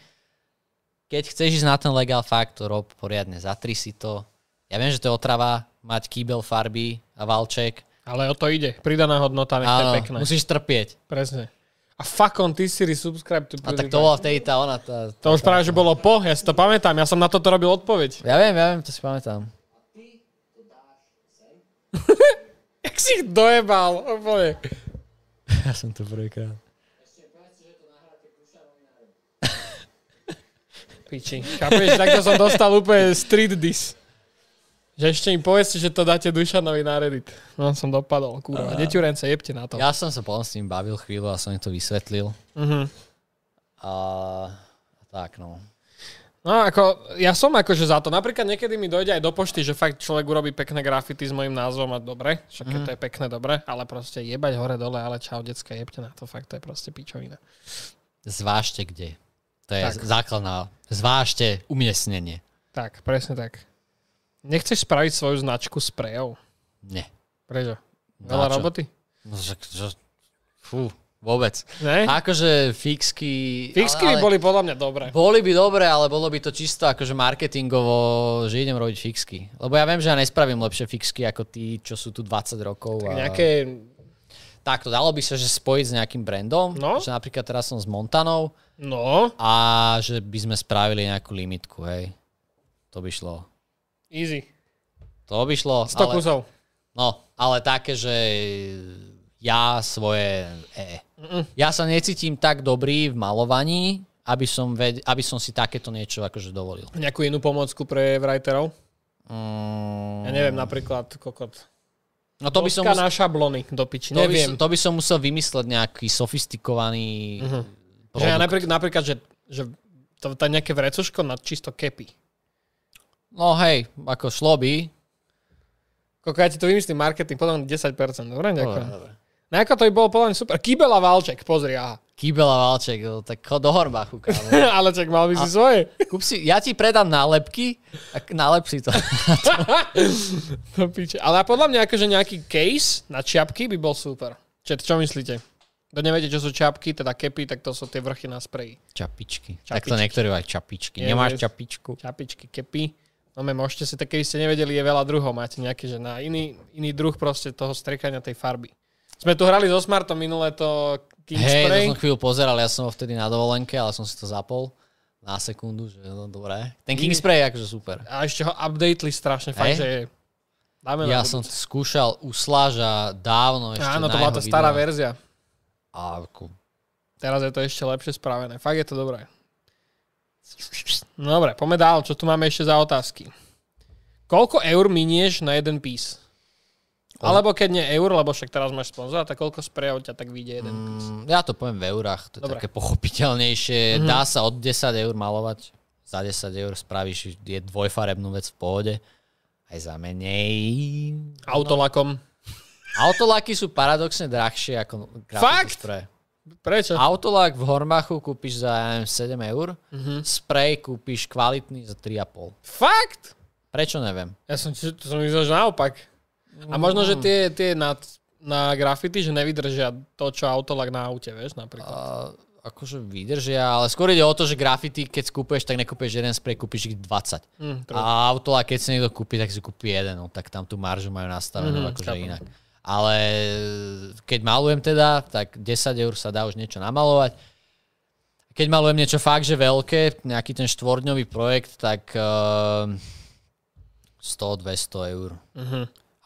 Keď chceš ísť na ten legál fakt, to rob poriadne, zatri si to. Ja viem, že to je otrava, mať kýbel farby a valček. Ale o to ide, pridaná hodnota, nech to je pekné. Musíš trpieť. Presne. A fuck on, ty Siri, subscribe to. A tak to bola vtedy tá ona. To už práve, že bolo ja si to pamätám, ja som na toto robil odpoveď. Ja viem, to si pamätám. A ty to dáš sem? Jak si ich dojebal, úplne. Ja som to prvýkrát. Ešte povedz, že to nahráte kúšarom inárom. Piči. Chápeš, takto som dostal úplne street diss. Že ešte im povedzte, že to dáte Dušanovi na Reddit. No som dopadol, kurva. Deťurence, jebte na to. Ja som sa potom s ním bavil chvíľu a som im to vysvetlil. Tak no. No ako, ja som akože za to. Napríklad niekedy mi dojde aj do pošty, že fakt človek urobí pekné grafity s mojím názvom a dobre. Však to je pekné, dobre. Ale proste jebať hore dole, ale čau, decka, jebte na to. Fakt to je proste pičovina. Zvážte kde. To je základná. Zvážte umiestnenie. Tak, presne tak. Nechceš spraviť svoju značku sprejov? Nie. Prečo? Veľa roboty? No, fú, vôbec. Ne? Akože fixky... Fixky by boli podľa mňa dobré. Boli by dobré, ale bolo by to čisto akože marketingovo, že idem robiť fixky. Lebo ja viem, že ja nespravím lepšie fixky ako tí, čo sú tu 20 rokov. Tak nejaké Takto, dalo by sa, že spojiť s nejakým brandom, no? Že napríklad teraz som s Montanou, no? A že by sme spravili nejakú limitku, hej. To by šlo. Easy. To by šlo. 100 kusov. No, ale také, že ja svoje... Ja sa necítim tak dobrý v malovaní, aby som si takéto niečo akože dovolil. Nejakú inú pomôcku pre writerov? Ja neviem, napríklad kokot. No to by som musel... na šablóny do piči, neviem. To by som musel vymysleť nejaký sofistikovaný produkt. Že ja napríklad, že to je nejaké vrecoško na čisto kepy. No hej, ako šlo by. Koko, ja ti to vymyslím marketing, podľa 10%. Dobre, ďakujem. No ako to by bolo podľa mňa super. Kýbel a Valček, pozri, aha. Kýbel a Valček, tak do Horbachu. Ale čak mal by si svoje. Kúp si, ja ti predám nálepky a nálep si to. To piče. Ale podľa mňa akože nejaký case na čiapky by bol super. Čo myslíte? Kto neviete, čo sú čiapky, teda kepy, tak to sú tie vrchy na spreji. Čapičky. Tak to niektorí aj čapičky. Nemáš čapičku? Čapičky, kepy. No môžete si, tak keby ste nevedeli, je veľa druhov. Máte nejaký, že na iný druh proste toho striekania tej farby. Sme tu hrali so Smartom minulé to Kingspray. Hej, to som chvíľu pozeral, ja som ho vtedy na dovolenke, ale som si to zapol na sekundu, že no dobré. Ten Kingspray je akože super. A ešte ho updateli strašne, hey? Fakt, že je... Ja som skúšal usláža dávno ešte. Áno, to bola tá stará verzia. A ako... Teraz je to ešte lepšie spravené. Fakt je to dobré. No dobre, poďme dál. Čo tu máme ešte za otázky? Koľko eur minieš na jeden piece? Alebo keď nie eur, lebo však teraz máš sponzora, tak koľko sprejov ťa tak vyjde jeden piece? Ja to poviem v eurách, to je dobre. Také pochopiteľnejšie. Dá sa od 10 eur malovať. Za 10 eur spravíš dvojfarebnú vec v pohode. Aj za menej. Autolakom. Autolaky sú paradoxne drahšie ako grafické spreje. Prečo? Autolak v Hormachu kúpiš za 7 eur, sprej kúpiš kvalitný za 3,5. Fakt? Prečo, neviem. Ja som myslel, že naopak. A možno, že tie na grafity, že nevydržia to, čo autolak na aute, vieš, napríklad. Akože vydržia, ale skôr ide o to, že grafity, keď kúpeš, tak nekúpiš jeden sprej, kúpiš ich 20. A autolak, keď si niekto kúpi, tak si kúpi jeden, no, tak tam tú maržu majú nastavenú akože inak. Ale keď malujem teda, tak 10 eur sa dá už niečo namalovať. Keď malujem niečo fakt, že veľké, nejaký ten štvordňový projekt, tak 100-200 eur.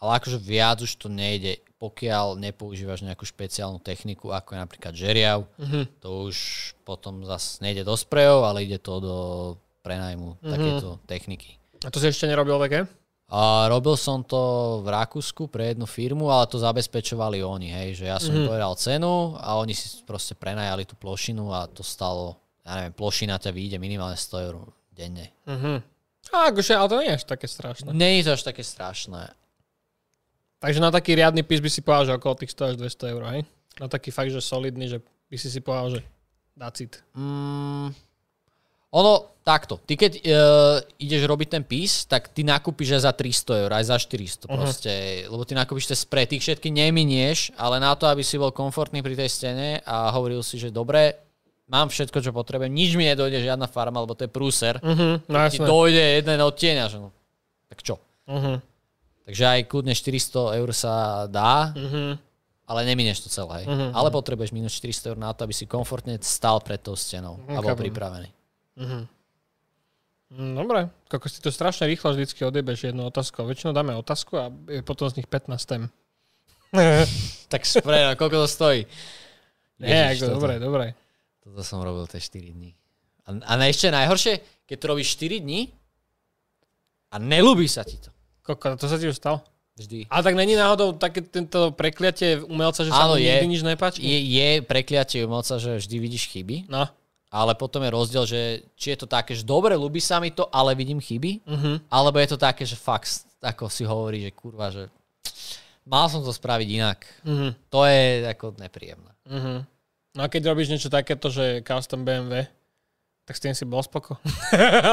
Ale akože viac už to nejde, pokiaľ nepoužívaš nejakú špeciálnu techniku, ako je napríklad žeriav. To už potom zase nejde do sprejov, ale ide to do prenajmu takéto techniky. A to si ešte nerobil také? Robil som to v Rakúsku pre jednu firmu, ale to zabezpečovali oni, hej, že ja som povedal cenu a oni si proste prenajali tú plošinu a to stalo, ja neviem, plošina ťa vyjde minimálne 100 eur denne. Akože, ale to nie je až také strašné. Nie je to až také strašné. Takže na taký riadny pís by si povedal, že okolo tých 100 až 200 eur, hej? Na taký fakt, že solidný, že by si si povedal, že dacit. Ono, takto, ty keď ideš robiť ten pís, tak ty nakúpiš aj za 300 eur, aj za 400 proste, lebo ty nakúpiš tie spray, ty všetky neminieš, ale na to, aby si bol komfortný pri tej stene a hovoril si, že dobre, mám všetko, čo potrebujem, nič mi nedojde, žiadna farma, lebo to je prúser, tak ti dojde jeden odtieň, že no, tak čo? Takže aj kľudne 400 eur sa dá, ale neminieš to celé, ale potrebuješ minus 400 eur na to, aby si komfortne stál pred tou stenou a bol pripravený. Dobre, ako si to strašne rýchlo vždycky odjebeš jednu otázku. Väčšinou dáme otázku a potom z nich 15 tém. Tak sprejno, koľko to stojí? Nie, dobre. Toto som robil tie 4 dní. A ešte najhoršie, keď to robíš 4 dní a nelúbi sa ti to. To sa ti už stalo? Vždy. Ale tak není náhodou také tento prekliatie umelca, že sa mu nikdy nič nepáči? Je prekliatie umelca, že vždy vidíš chyby. No. Ale potom je rozdiel, že či je to také, že dobre, ľúbi sa mi to, ale vidím chyby, alebo je to také, že fakt, ako si hovorí, že kurva, že mal som to spraviť inak. To je ako nepríjemné. No a keď robíš niečo takéto, že custom BMW, tak s tým si bol spoko.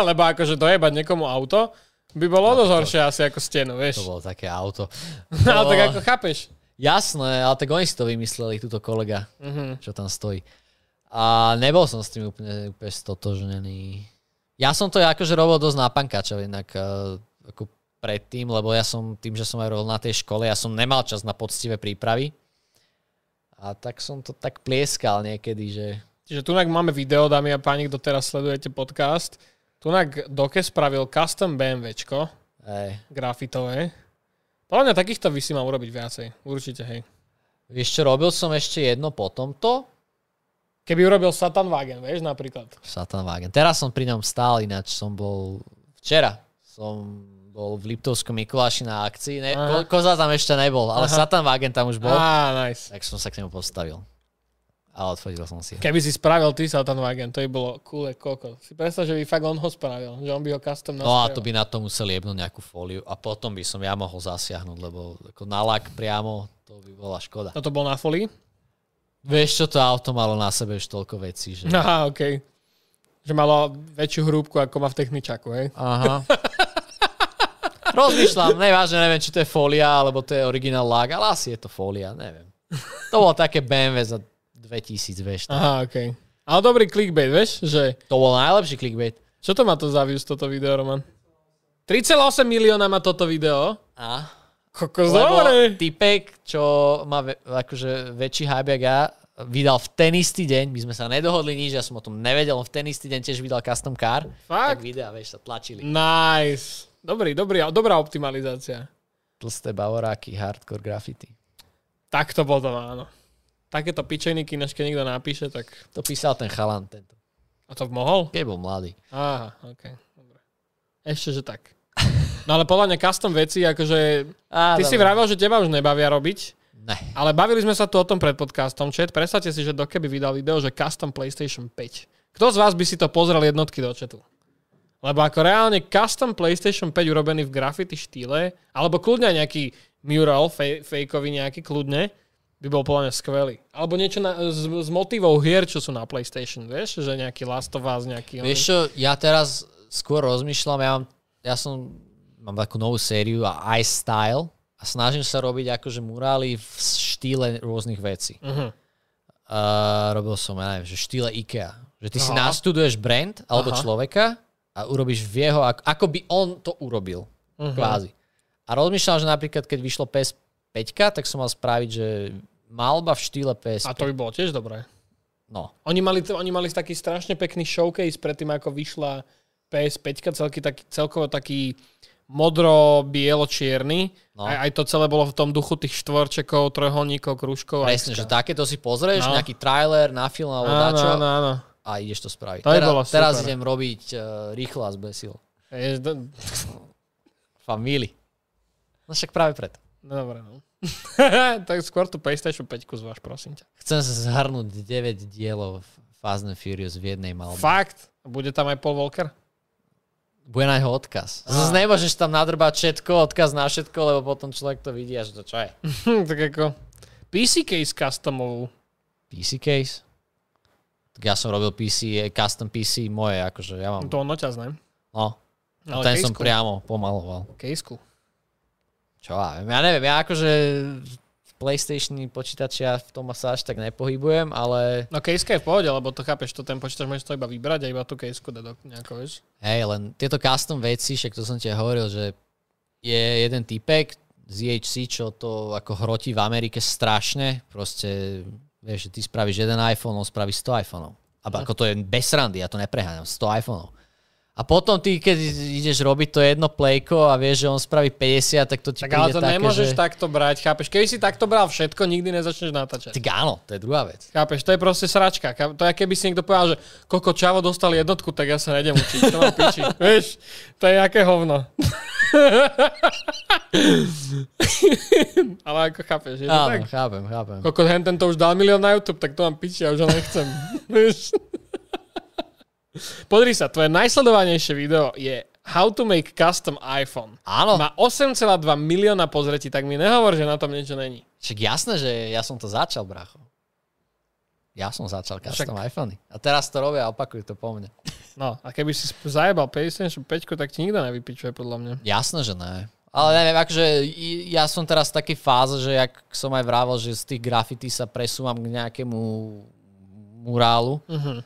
Lebo akože dojebať niekomu auto by bolo dosť horšie asi ako stenu, vieš. To bolo také auto. Ale tak ako chápeš. Jasné, ale tak oni si to vymysleli, túto kolega, čo tam stojí. A nebol som s tým úplne stotožnený. Ja som to akože robil dosť na pankačov, inak ako predtým, lebo ja som tým, že som aj robil na tej škole, ja som nemal čas na poctivé prípravy. A tak som to tak plieskal niekedy, že... Čiže tunak máme video, dámy a páni, kto teraz sledujete podcast. Tunak Doke spravil custom BMWčko. Hej. Grafitové. Podľa mňa takýchto by si mal urobiť viacej. Určite, hej. Vieš čo, robil som ešte jedno po tomto. Keby urobil Satanwagen, vieš, napríklad. Satanwagen. Teraz som pri ňom stál, ináč som bol... Včera som bol v Liptovskom Mikuláši na akcii. Koza tam ešte nebol, ale Satanwagen tam už bol. Á, nice. Tak som sa k nemu postavil. A odfotil som si ho. Keby si spravil ty Satanwagen, to by bolo cool koko. Si predstav, že by fakt on ho spravil. Že on by ho custom naspravil. No a to by na to musel jebnúť nejakú fóliu. A potom by som ja mohol zasiahnuť, lebo ako na lak priamo, to by bola škoda. Toto bol na folii? Vieš čo, to auto malo na sebe už toľko vecí, že... Aha, okej. Okay. Že malo väčšiu hrúbku, ako má v techničaku, hej? Aha. Rozmýšľam, nevážne, neviem, či to je fólia, alebo to je originál lak, ale asi je to fólia, neviem. To bolo také BMW za 2000, vieš. Tak. Aha, okej. Okay. Ale dobrý clickbait, vieš, že... To bol najlepší clickbait. Čo to má to za views, toto video, Roman? 3,8 milióna má toto video. A... Lebo typek, čo má akože väčší hype jak ja, vydal v ten istý deň, my sme sa nedohodli nič, ja som o tom nevedel, v ten istý deň tiež vydal custom car. Fakt? Tak videa, vieš, sa tlačili. Nice. Dobrá optimalizácia. Tlsté bavoráky, hardcore graffiti. Tak to potom, áno. Takéto pičejniky, než keď niekto napíše, tak... To písal ten chalan tento. A to mohol? Keď bol mladý. Aha, okej. Dobre. Ešte, že tak. No ale podľa mňa custom veci, akože... Á, ty dobre. Si vravel, že teba už nebavia robiť. Ne. Ale bavili sme sa tu o tom pred podcastom, chat. Predstavte si, že Doke by vydal video, že custom PlayStation 5. Kto z vás by si to pozrel jednotky do chatu? Lebo ako reálne custom PlayStation 5 urobený v graffiti štýle, alebo kľudne nejaký mural, fejkový nejaký, kľudne, by bol podľa mňa skvelý. Alebo niečo s motivou hier, čo sú na PlayStation, vieš? Že nejaký Last of Us, nejaký... Vieš čo, ja teraz skôr rozmýšľam, Mám takú novú sériu a Ice Style a snažím sa robiť akože murály v štýle rôznych vecí. Uh-huh. Robil som, ja neviem, že štýle IKEA. Že ty si nastuduješ brand alebo človeka a urobíš v jeho, ako by on to urobil. Uh-huh. Kvázi. A rozmýšľam, že napríklad, keď vyšlo PS5, tak som mal spraviť, že malba v štýle PS5. A to by bolo tiež dobré. No. Oni mali taký strašne pekný showcase predtým, ako vyšla PS5, celkovo taký modro-bielo-čierny. No. Aj to celé bolo v tom duchu tých štvorčekov, trojholníkov, krúžkov. Presne, že takéto si pozrieš, nejaký trailer na film alebo dačo a ideš to spraviť. To teraz idem robiť rýchlo a zbesil. Famíli. No však práve preto. No dobre, no. Tak skôr tu PlayStation 5 zváš, prosím ťa. Chcem zhrnúť 9 dielov Fast and Furious v jednej malbe. Fakt? Bude tam aj Paul Walker? Bude na jeho odkaz. Zas nemôžeš tam nadrbať všetko, odkaz na všetko, lebo potom človek to vidí, až to čo je. Tak ako PC case customovú. PC case? Tak ja som robil PC, custom PC moje, akože ja mám... To on noťaz, ne? No. A ten som priamo pomaloval. Caseku. Čo ja neviem, ja akože v PlayStationy počítači ja v tom sa až tak nepohybujem, ale... No caseku je v pohode, lebo to chápeš, to ten počítač môžeš to iba vybrať a iba tú caseku dať nejako, vieš? Hej, len tieto custom veci, však to som ti hovoril, že je jeden typek ZHC, čo to ako hrotí v Amerike strašne. Proste, vieš, že ty spravíš jeden iPhone, on spraví 100 iPhoneov. Aba ako to je bez randy, ja to nepreháňam, 100 iPhoneov. A potom ty, keď ideš robiť to jedno playko a vieš, že on spraví 50, tak to ti tak, príde také, že... Tak ale to nemôžeš takto brať, chápeš? Keby si takto bral všetko, nikdy nezačneš natáčať. Tak áno, to je druhá vec. Chápeš, to je proste sračka. To je, keby si niekto povedal, že koko Čavo dostal jednotku, tak ja sa nejdem učiť, to mám piči. Vieš, to je jaké hovno. Ale ako chápeš, je to áno, tak? Áno, chápem. Koko henten to už dal milión na YouTube, tak to mám piči, ja už ho nechcem. Vieš? Podri sa, tvoje najsledovanejšie video je How to make custom iPhone. Áno. Má 8,2 milióna pozretí, tak mi nehovor, že na tom niečo není. Však jasné, že ja som to začal, bracho. Ja som začal custom iPhony. A teraz to robia a opakujú to po mne. No, a keby si zajebal 55, tak ti nikto nevypičuje, podľa mňa. Jasné, že ne. Ale neviem, akože ja som teraz v takej fáze, že jak som aj vravel, že z tých graffiti sa presúvam k nejakému murálu. Mhm.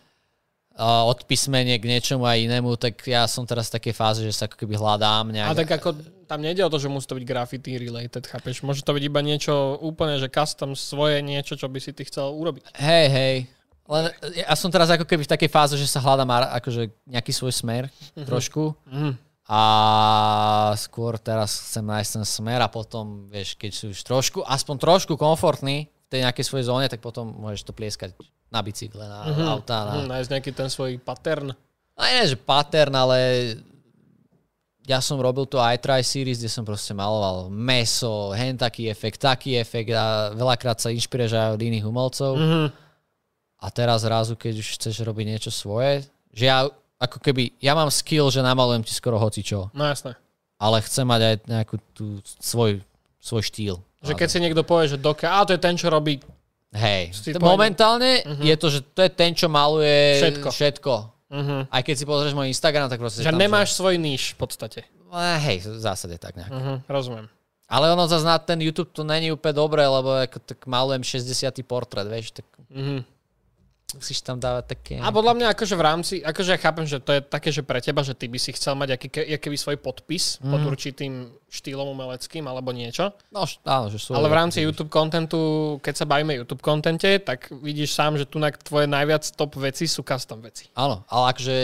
odpísmenie k niečomu aj inému, tak ja som teraz v takej fáze, že sa ako keby hľadám nejak. A tak ako tam nejde o to, že musí to byť graffiti related, chápeš? Môže to byť iba niečo úplne, že custom svoje niečo, čo by si ty chcel urobiť. Hej. Len ja som teraz ako keby v takej fáze, že sa hľadám akože nejaký svoj smer trošku. A skôr teraz chcem nájsť ten smer a potom, vieš, keď si už aspoň trošku komfortný v tej nejakej svojej zóne, tak potom môžeš to plieskať na bicykle, na auta. Nájsť nejaký ten svoj pattern. Aj ne, že pattern, ale ja som robil to iTry series, kde som proste maloval meso, hen taký efekt a veľakrát sa inšpiruješ aj od iných umelcov. A teraz zrazu, keď už chceš robiť niečo svoje, že ja ako keby, ja mám skill, že namalujem ti skoro hocičo. No jasné. Ale chcem mať aj nejakú tú svoj štýl. Že keď si niekto povie, že Doke, to je ten, čo robí. Hej, momentálne je to, že to je ten, čo maluje všetko. Aj keď si pozrieš môj Instagram, tak proste... Že nemáš svoj níž v podstate. Hej, v zásade tak nejak. Rozumiem. Ale ono zase na ten YouTube to není úplne dobré, lebo ako, tak malujem 60. portrét, vieš, tak... Musíš tam dávať také... A podľa mňa akože v rámci, akože ja chápem, že to je také, že pre teba, že ty by si chcel mať aký svoj podpis pod určitým štýlom umeleckým alebo niečo. No, áno, že sú. Ale v rámci YouTube kontentu, keď sa bavíme YouTube kontente, tak vidíš sám, že tu tvoje najviac top veci sú custom veci. Áno, ale akože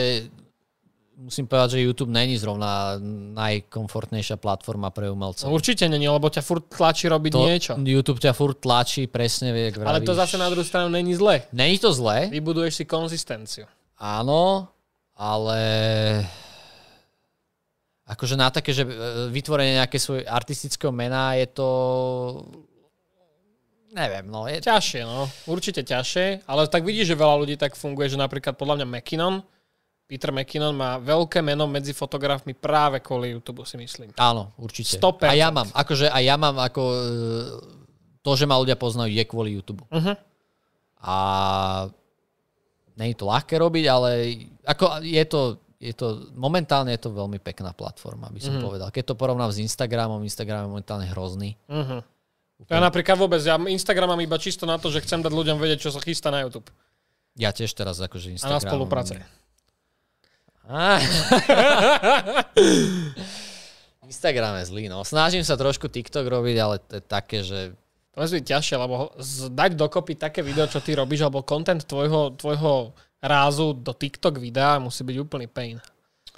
musím povedať, že YouTube není zrovna najkomfortnejšia platforma pre umelcov. No, určite není, lebo ťa furt tlačí robiť niečo. YouTube ťa furt tlačí, presne vie, jak vravíš. Ale to zase na druhú stranu není zle. Není to zle. Vybuduješ si konzistenciu. Áno, ale... Akože na také, že vytvorenie nejaké svoje artistického mena je to... Neviem, no. Je... Ťažšie, no. Určite ťažšie. Ale tak vidíš, že veľa ľudí tak funguje, že napríklad podľa mňa Peter McKinnon má veľké meno medzi fotografmi práve kvôli YouTube, si myslím. Áno, určite. 100%. A ja mám, to, že ma ľudia poznajú, je kvôli YouTube. A nie je to ľahké robiť, ale ako je to, momentálne je to veľmi pekná platforma, by som povedal. Keď to porovnám s Instagramom, Instagram je momentálne hrozný. Ja napríklad vôbec, ja Instagram mám iba čisto na to, že chcem dať ľuďom vedieť, čo sa chystá na YouTube. Ja tiež teraz akože Instagram... A na spolupráce. Instagram je zlý, no. Snažím sa trošku TikTok robiť, ale to je také, že... To musí byť ťažšie, lebo dať dokopy také video, čo ty robíš, alebo content tvojho rázu do TikTok videa musí byť úplný pain.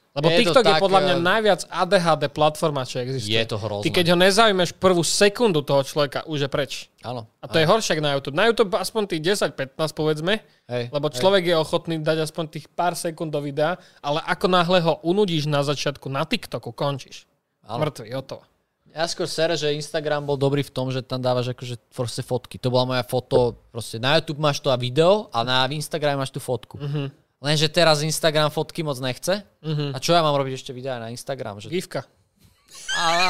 Lebo TikTok je podľa mňa najviac ADHD platforma, čo existuje. Je to hrozné. Ty keď ho nezaujímaš prvú sekundu toho človeka, už je preč. Áno. A to je horšie na YouTube. Na YouTube aspoň tých 10-15 povedzme, lebo človek je ochotný dať aspoň tých pár sekúnd do videa, ale ako náhle ho unudíš na začiatku na TikToku, končíš. Mŕtvý, hotovo. Ja skôr sere, že Instagram bol dobrý v tom, že tam dávaš akože proste fotky. To bola moja foto, proste na YouTube máš to a video a na Instagram máš tú fotku. Lenže teraz Instagram fotky moc nechce. A čo ja mám robiť ešte videa na Instagram? Že... Gifka.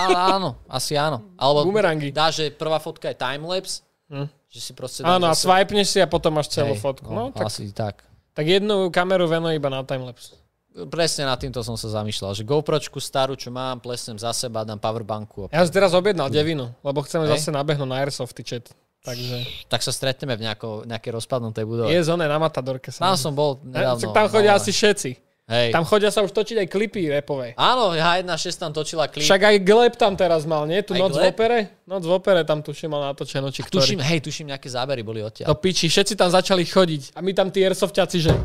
Áno, asi áno. Alebo dá, že prvá fotka je timelapse. Že si proste áno, a swipneš si a potom máš celú fotku. No, tak, asi tak. Tak jednu kameru venuje iba na timelapse. Presne nad týmto som sa zamýšľal, že GoPročku starú, čo mám, plesnem za seba, dám powerbanku. Ja si teraz objednal devinu, lebo chceme zase nabehnúť na Airsofty chat. Takže... Tak sa stretneme v nejakej rozpadnutej budove. Je zóne na Matadorke. Tam som bol nedávno. Tam chodia asi všetci. Hej. Tam chodia sa už točiť aj klipy rapové. Áno, H1.6 tam točila klip. Však aj Gleb tam teraz mal, nie? Tu aj Noc v opere tam tuším mal natočenú. Tuším, nejaké zábery boli odtiaľ. To piči, všetci tam začali chodiť. A my tam tí airsofťaci, že...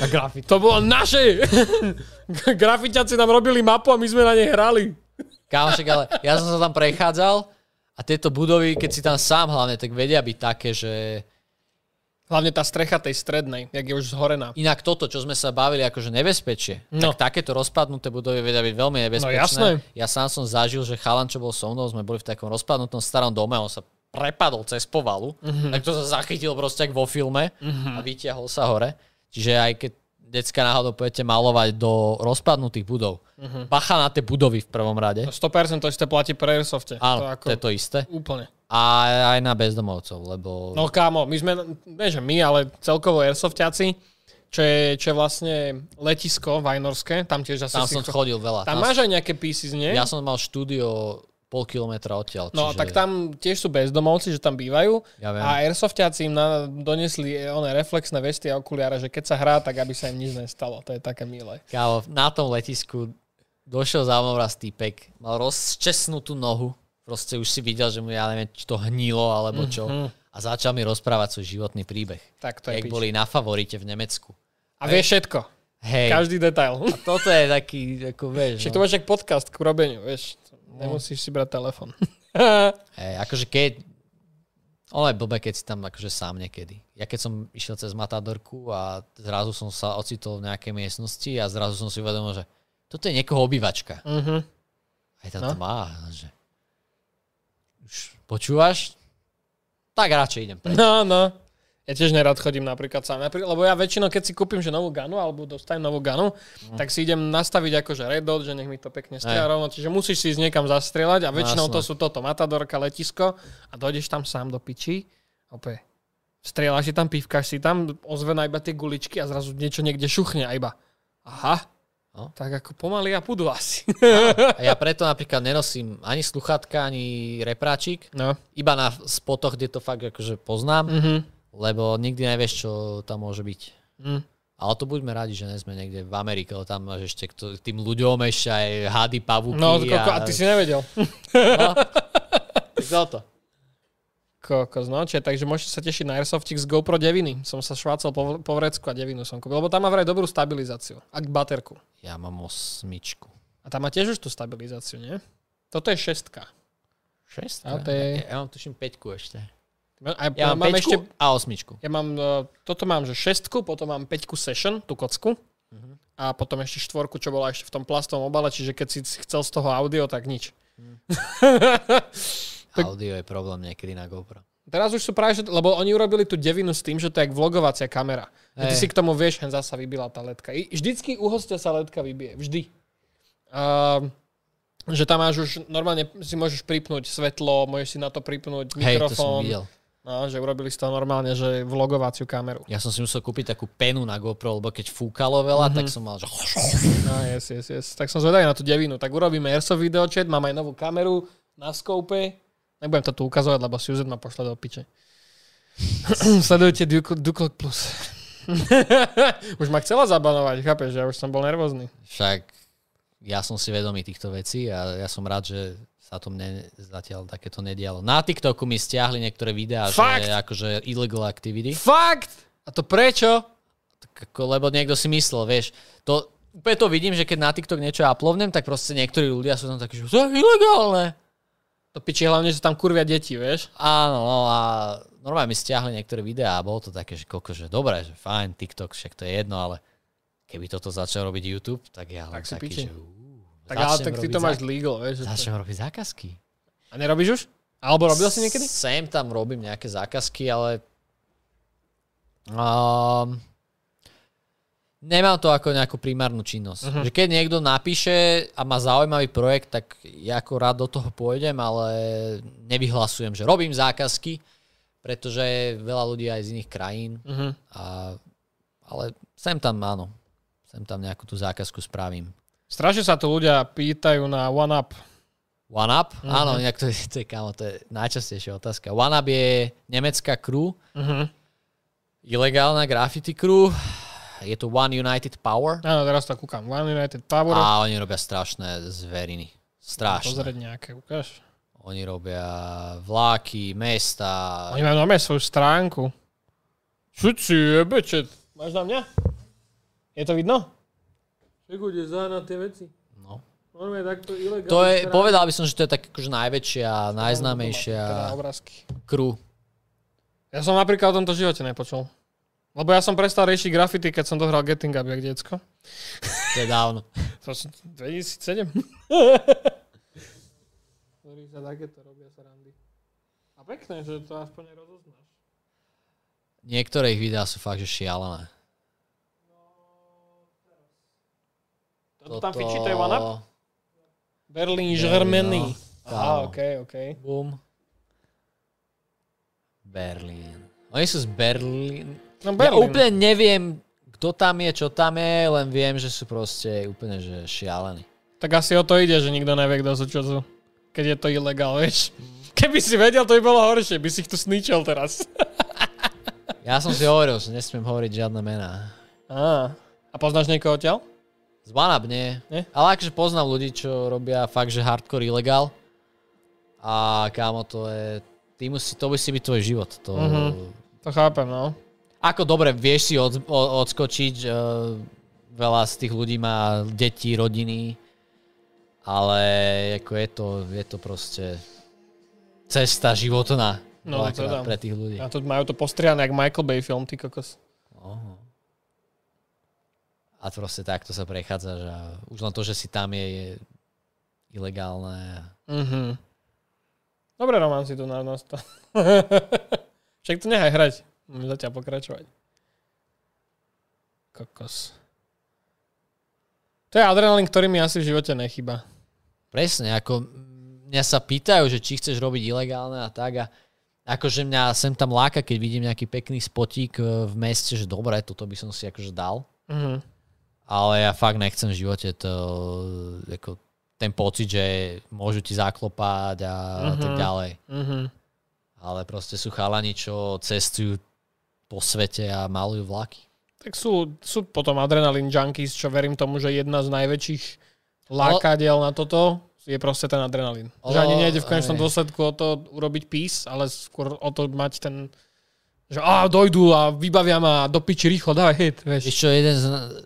A grafiti. To bolo naše! Grafitiaci nám robili mapu a my sme na nej hrali. Kámošek, ale ja som sa tam prechádzal a tieto budovy, keď si tam sám hlavne, tak vedia byť také, že... Hlavne tá strecha tej strednej, jak je už zhorená. Inak toto, čo sme sa bavili, akože nebezpečie. No. Tak takéto rozpadnuté budovy vedia byť veľmi nebezpečné. No jasné. Ja sám som zažil, že chalan, čo bol so mnou, sme boli v takom rozpadnutom starom dome, on sa prepadol cez povalu, tak to sa zachytil proste ako vo filme a vytiahol sa hore. Čiže aj keď decka náhodou budete malovať do rozpadnutých budov, bacha na tie budovy v prvom rade. 100% to isté platí pre airsofte. Áno, to je to isté. Úplne. A aj na bezdomovcov, lebo... No kámo, my sme, ne že my, ale celkovo airsoftiaci, čo je vlastne letisko vajnorské, tam tiež asi... Tam som chodil veľa. Tam máš aj nejaké pieces, nie? Ja som mal štúdio pol kilometra odtiaľ. No čiže... tak tam tiež sú bezdomovci, že tam bývajú. Ja viem. A airsoftiaci im donesli oné reflexné vesty a okuliare, že keď sa hrá, tak aby sa im nič nestalo. To je také milé. Kávo, na tom letisku došiel za mnou raz týpek, mal rozčesnutú nohu. Proste už si videl, že mu ja neviem, či to hnilo alebo čo. A začal mi rozprávať svoj životný príbeh. Tak to je jak pič. Boli na Favorite v Nemecku. A vie všetko. Hej. Každý detail. A toto je taký, ako vieš. Však to máš jak podcast k robeniu, vieš. Nemusíš si brať telefon. Hej, akože keď... Ono je blbé, keď si tam akože sám niekedy. Ja keď som išiel cez Matadorku a zrazu som sa ocitol v nejakej miestnosti a zrazu som si uvedomil, že toto je niekoho obývačka. Aj tam to má. Že... Už počúvaš? Tak radšej idem preč. No. Ja tiež nerad chodím napríklad sám. Lebo ja väčšinou, keď si kúpim že novú ganu alebo dostanem novú ganu, tak si idem nastaviť akože red dot, že nech mi to pekne strieľa rovno. Čiže musíš si ísť niekam zastrieľať a väčšinou to sú toto, Matadorka, letisko a dojdeš tam sám do piči. Opäť. Strieľaš si tam, pívkaš si tam, ozvená iba tie guličky a zrazu niečo niekde šuchne a iba aha. No. Tak ako pomaly a pudú asi. A ja preto napríklad nenosím ani sluchátka, ani repráčik. Iba na spotoch, kde to fakt akože poznám. Lebo nikdy nevieš, čo tam môže byť. Ale to buďme radi, že nie sme niekde v Amerike, lebo tam máš ešte tým ľuďom ešte aj hady, pavúky. No, a ty si nevedel. No, chcel to. Kokos, no, takže môžete sa tešiť na airsoftik z GoPro 9. Som sa švácal po vrecku a 9 som kúpil, lebo tam má vraj dobrú stabilizáciu. A baterku. Ja mám 8. A tam má tiež už tú stabilizáciu, nie? Toto je 6. 6? Ja mám tuším 5 ešte. Ja mám 5 ešte... a 8. Ja mám, toto mám, že 6, potom mám 5 session, tú kocku. A potom ešte 4, čo bola ešte v tom plastovom obale, čiže keď si chcel z toho audio, tak nič. Audio je problém niekedy na GoPro. Teraz už sú práve, lebo oni urobili tú devinu s tým, že to je jak vlogovacia kamera. Ty si k tomu vieš, hen zasa vybila tá ledka. Vždycky u hostia sa ledka vybije. Vždy. Že tam máš už, normálne si môžeš pripnúť svetlo, môžeš si na to pripnúť mikrofón. Hej, to som videl. No, že urobili si to normálne, že vlogovaciu kameru. Ja som si musel kúpiť takú penu na GoPro, lebo keď fúkalo veľa, tak som mal, že... No, yes. Tak som zvedavý na tú devinu. Tak urobíme airsoft videočet, mám aj novú kameru na scope. Nebudem to tu ukazovať, lebo si Susan ma pošle do piče. Sledujte Duklok Plus. Už ma chcela zabanovať, chápeš? Ja už som bol nervózny. Však ja som si vedomý týchto vecí a ja som rád, že sa to mne zatiaľ takéto nedialo. Na TikToku mi stiahli niektoré videá, že akože illegal activity. Fakt! A to prečo? Lebo niekto si myslel, vieš. To, úplne to vidím, že keď na TikTok niečo uplovnem, tak proste niektorí ľudia sú tam takí, že to je ilegálne. To piči hlavne, že tam kurvia deti, vieš? Áno, no a normálne mi stiahli niektoré videá a bolo to také, že koľko, že dobré, že fajn, TikTok, však to je jedno, ale keby toto začal robiť YouTube, tak ja len tak taký, že... tak ale tak ty to máš legal, vieš? Začnem robiť zákazky. A nerobíš už? Alebo robil si niekedy? Sem tam robím nejaké zákazky, ale... Nemám to ako nejakú primárnu činnosť. Že keď niekto napíše a má zaujímavý projekt, tak ja ako rád do toho pôjdem, ale nevyhlasujem, že robím zákazky, pretože veľa ľudí aj z iných krajín. Ale sem tam áno. Sem tam nejakú tú zákazku spravím. Strašne sa tu ľudia pýtajú na one-up. One-up? Áno, nejak to je najčastejšia otázka. One-up je nemecká crew, ilegálna graffiti crew. Je to One United Power. Áno, teraz to kúkam. One United Power. A oni robia strašné zveriny. Strašné. Pozrieť nejaké, ukáž. Oni robia vláky, mesta. Oni majú normálne svoju stránku. Čo si jebečet? Máš na mňa? Je to vidno? Čekuj, ideš za na tie veci. No. Normálne takto ilegálne. To je, povedal by som, že to je tak akože najväčšia, najznámejšia crew. Ja som napríklad o tomto živote nepočul. Lebo ja som prestal riešiť graffiti, keď som dohral Getting Up jak diecko. To je dávno. 2007. Ktorý sa takéto robia sa randy. A pekné, že to aspoň nerozoznáš. Niektoré ich videá sú fakt, že šialené. No, toto tam fičí, to je one up? Berlin, Germany. Aha, okej. Boom. Berlin. Oni sú z Berlín. No, ja úplne neviem, kto tam je, čo tam je, len viem, že sú proste úplne že šialení. Tak asi o to ide, že nikto nevie, kto sú čo sú. keď je to ilegál, vieš. Keby si vedel, to by bolo horšie, by si ich tu sničil teraz. Ja som si hovoril, že nesmiem hovoriť žiadne mená. A poznáš niekoho odtiaľ? Z Banab nie. Nie? Ale akože poznám ľudí, čo robia fakt, že hardcore ilegál. A kámo, to je... to musí byť tvoj život. To, to chápem, no. Ako dobre, vieš si odskočiť, veľa z tých ľudí má deti, rodiny, ale ako je to proste cesta životná. No, teda, pre tých ľudí. A to majú to postriané, jak Michael Bay film, ty kokos. Oho. A proste takto sa prechádza, že už len to, že si tam je ilegálne. Dobre, Roman, si tu na nás to. Však to nechaj hrať. Môžem zatiaľ pokračovať. Kokos. To je adrenalín, ktorý mi asi v živote nechýba. Presne, ako mňa sa pýtajú, že či chceš robiť ilegálne a tak a akože mňa sem tam láka, keď vidím nejaký pekný spotík v meste, že dobre, toto by som si akože dal. Ale ja fakt nechcem v živote to, ako, ten pocit, že môžu ti zaklopať a tak ďalej. Ale proste sú chalani, čo cestujú po svete a malujú vlaky. Tak sú potom adrenalin junkies, čo verím tomu, že jedna z najväčších lákadiel na toto je proste ten adrenalín. Že ani nejde v konečnom dôsledku o to urobiť pís, ale skôr o to mať ten, že dojdú a vybavia ma do piči rýchlo, dávaj hit. Ešte jeden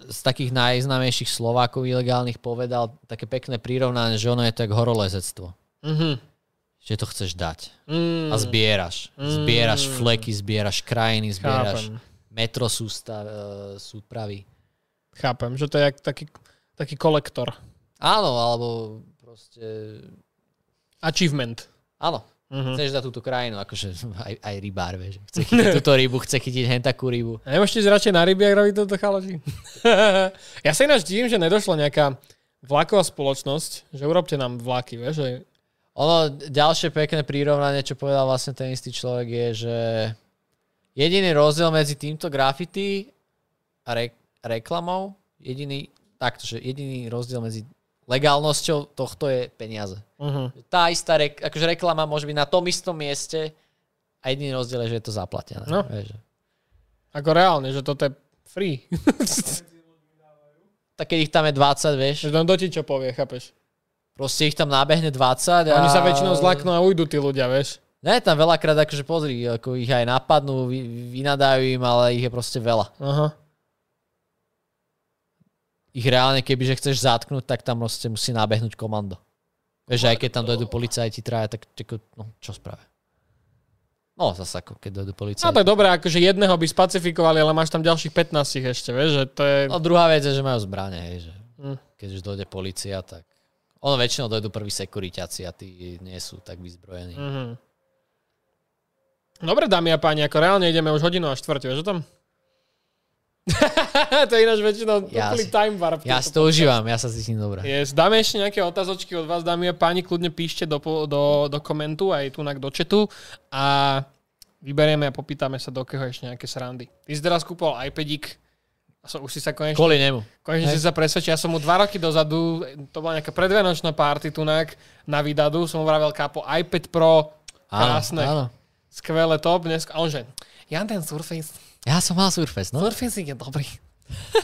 z takých najznámejších Slovákov ilegálnych povedal také pekné prirovnanie, že ono je tak horolezectvo. Že to chceš dať. A zbieraš. Zbieraš fleky, zbieraš krajiny, zbieraš metro súpravy. Chápem, že to je taký kolektor. Áno, alebo proste... achievement. Áno. Chceš dať túto krajinu, akože aj rybár, vieš. Chce chytiť túto rybu, chce chytiť hen takú rybu. A nemôžete radšej na ryby, ak robí toto chaloži? Ja sa ináč divím, že nedošla nejaká vlaková spoločnosť, že urobte nám vlaky, vieš. Že... Ono, ďalšie pekné prirovnanie, čo povedal vlastne ten istý človek, je, že jediný rozdiel medzi týmto graffiti a reklamou, jediný rozdiel medzi legálnosťou tohto je peniaze. Tá istá reklama môže byť na tom istom mieste a jediný rozdiel je, že je to zaplatené. No. Vieš. Ako reálne, že toto je free. Tak keď ich tam je 20, vieš. Že tam do ti čo povie, chápeš? Proste ich tam nábehne 20 a... Oni sa väčšinou zlaknú a ujdu tí ľudia, vieš. Ne, tam veľakrát akože pozri, ako ich aj napadnú, vynadajú im, ale ich je proste veľa. Ich reálne, kebyže chceš zatknúť, tak tam proste musí nabehnúť komando. Vieš, aj keď tam dojdú policajti traja, tak čo spravia? No, zase ako keď dojdú policajti. No tak dobré, akože jedného by spacifikovali, ale máš tam ďalších 15 ešte, vieš, že to je... No druhá vec je, že majú zbrane, hej, že keď už dojde policia, tak... Ono väčšinou dojdú prví sekuriťaci a tí nie sú tak vyzbrojení. Dobre, dámy a páni, ako reálne ideme už 1:15, vieš o tom? To je ináč väčšinou úplný time warp. Ja si to užívam, ja sa cítim dobrá. Yes, dáme ešte nejaké otázočky od vás, dámy a páni, kľudne píšte do komentu, aj tunak do chatu a vyberieme a popýtame sa, do keho ešte nejaké srandy. Ty si teraz kúpol iPadík a už si sa konečne... Kvôli nemu. Konečne si sa presvedčil, ja som mu 2 roky dozadu, to bola nejaká predvianočná party tunak na Vydadu, som mu vravel kápo iPad Pro, krásne, skvelé top, a onže, ja ten Surface... Ja som mal Surface, no? Surface je dobrý.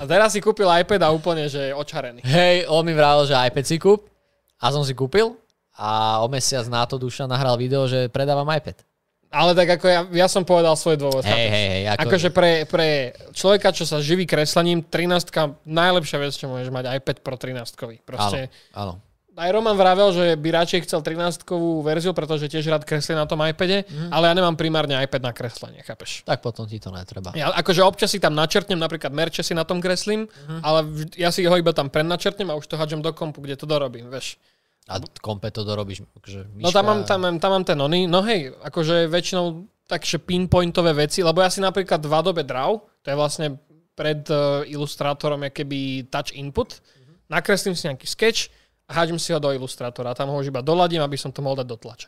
A teraz si kúpil iPad a úplne, že je očarený. Hej, on mi vravil, že iPad si kúp a som si kúpil a o mesiac na to Dušan nahral video, že predávam iPad. Ale tak ako ja som povedal svoj dôvod. Hej, akože pre človeka, čo sa živí kreslením, 13-ka najlepšia vec, čo môžeš mať iPad pro 13-kový. Proste... Áno. Aj Roman vravel, že by radšej chcel 13-kovú verziu, pretože tiež rád kreslí na tom iPade, ale ja nemám primárne iPad na kreslenie, chápeš? Tak potom ti to netreba. Ja akože občas si tam načrtnem, napríklad merče si na tom kreslím, ale ja si ho iba tam prenačrtnem a už to hádžem do kompu, kde to dorobím, vieš. A kompe to dorobíš? Akože no tam mám ten oný, no hej, akože väčšinou takže pinpointové veci, lebo ja si napríklad v Adobe Draw, to je vlastne pred ilustrátorom keby touch input, nakreslím si nejaký sketch, hádžem si ho do ilustrátora a tam ho už iba doladím, aby som to mohol dať do tlače.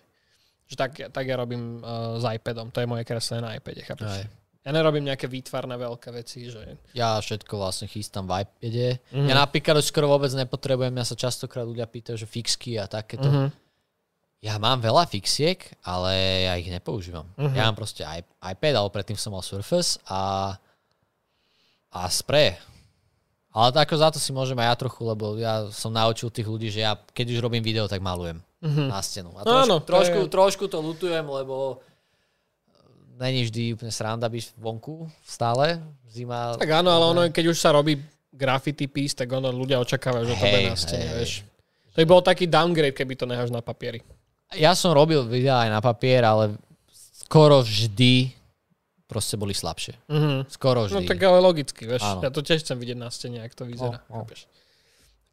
Že tak ja robím s iPadom. To je moje kreslenie na iPade, chápeš? Aj. Ja nerobím nejaké výtvarné veľké veci. Že... Ja všetko vlastne chystám v iPade. Ja napríklad už skoro vôbec nepotrebujem. Ja sa častokrát ľudia pýtajú, že fixky a takéto. Ja mám veľa fixiek, ale ja ich nepoužívam. Uh-huh. Ja mám proste iPad, ale predtým som mal Surface a spray. Ale ako za to si môžem aj ja trochu, lebo ja som naučil tých ľudí, že ja keď už robím video, tak malujem na stenu. A trošku to lutujem, lebo není vždy úplne sranda byť vonku stále. Zima. Tak áno, ale ono, keď už sa robí graffiti piece, tak ono ľudia očakávajú, že to bude na stene, vieš. To by bol taký downgrade, keby to necháš na papieri. Ja som robil videa aj na papier, ale skoro vždy proste boli slabšie. Mm-hmm. Skoro vždy. No tak ale logicky, vieš. Áno. Ja to tiež chcem vidieť na stene, ako to vyzerá.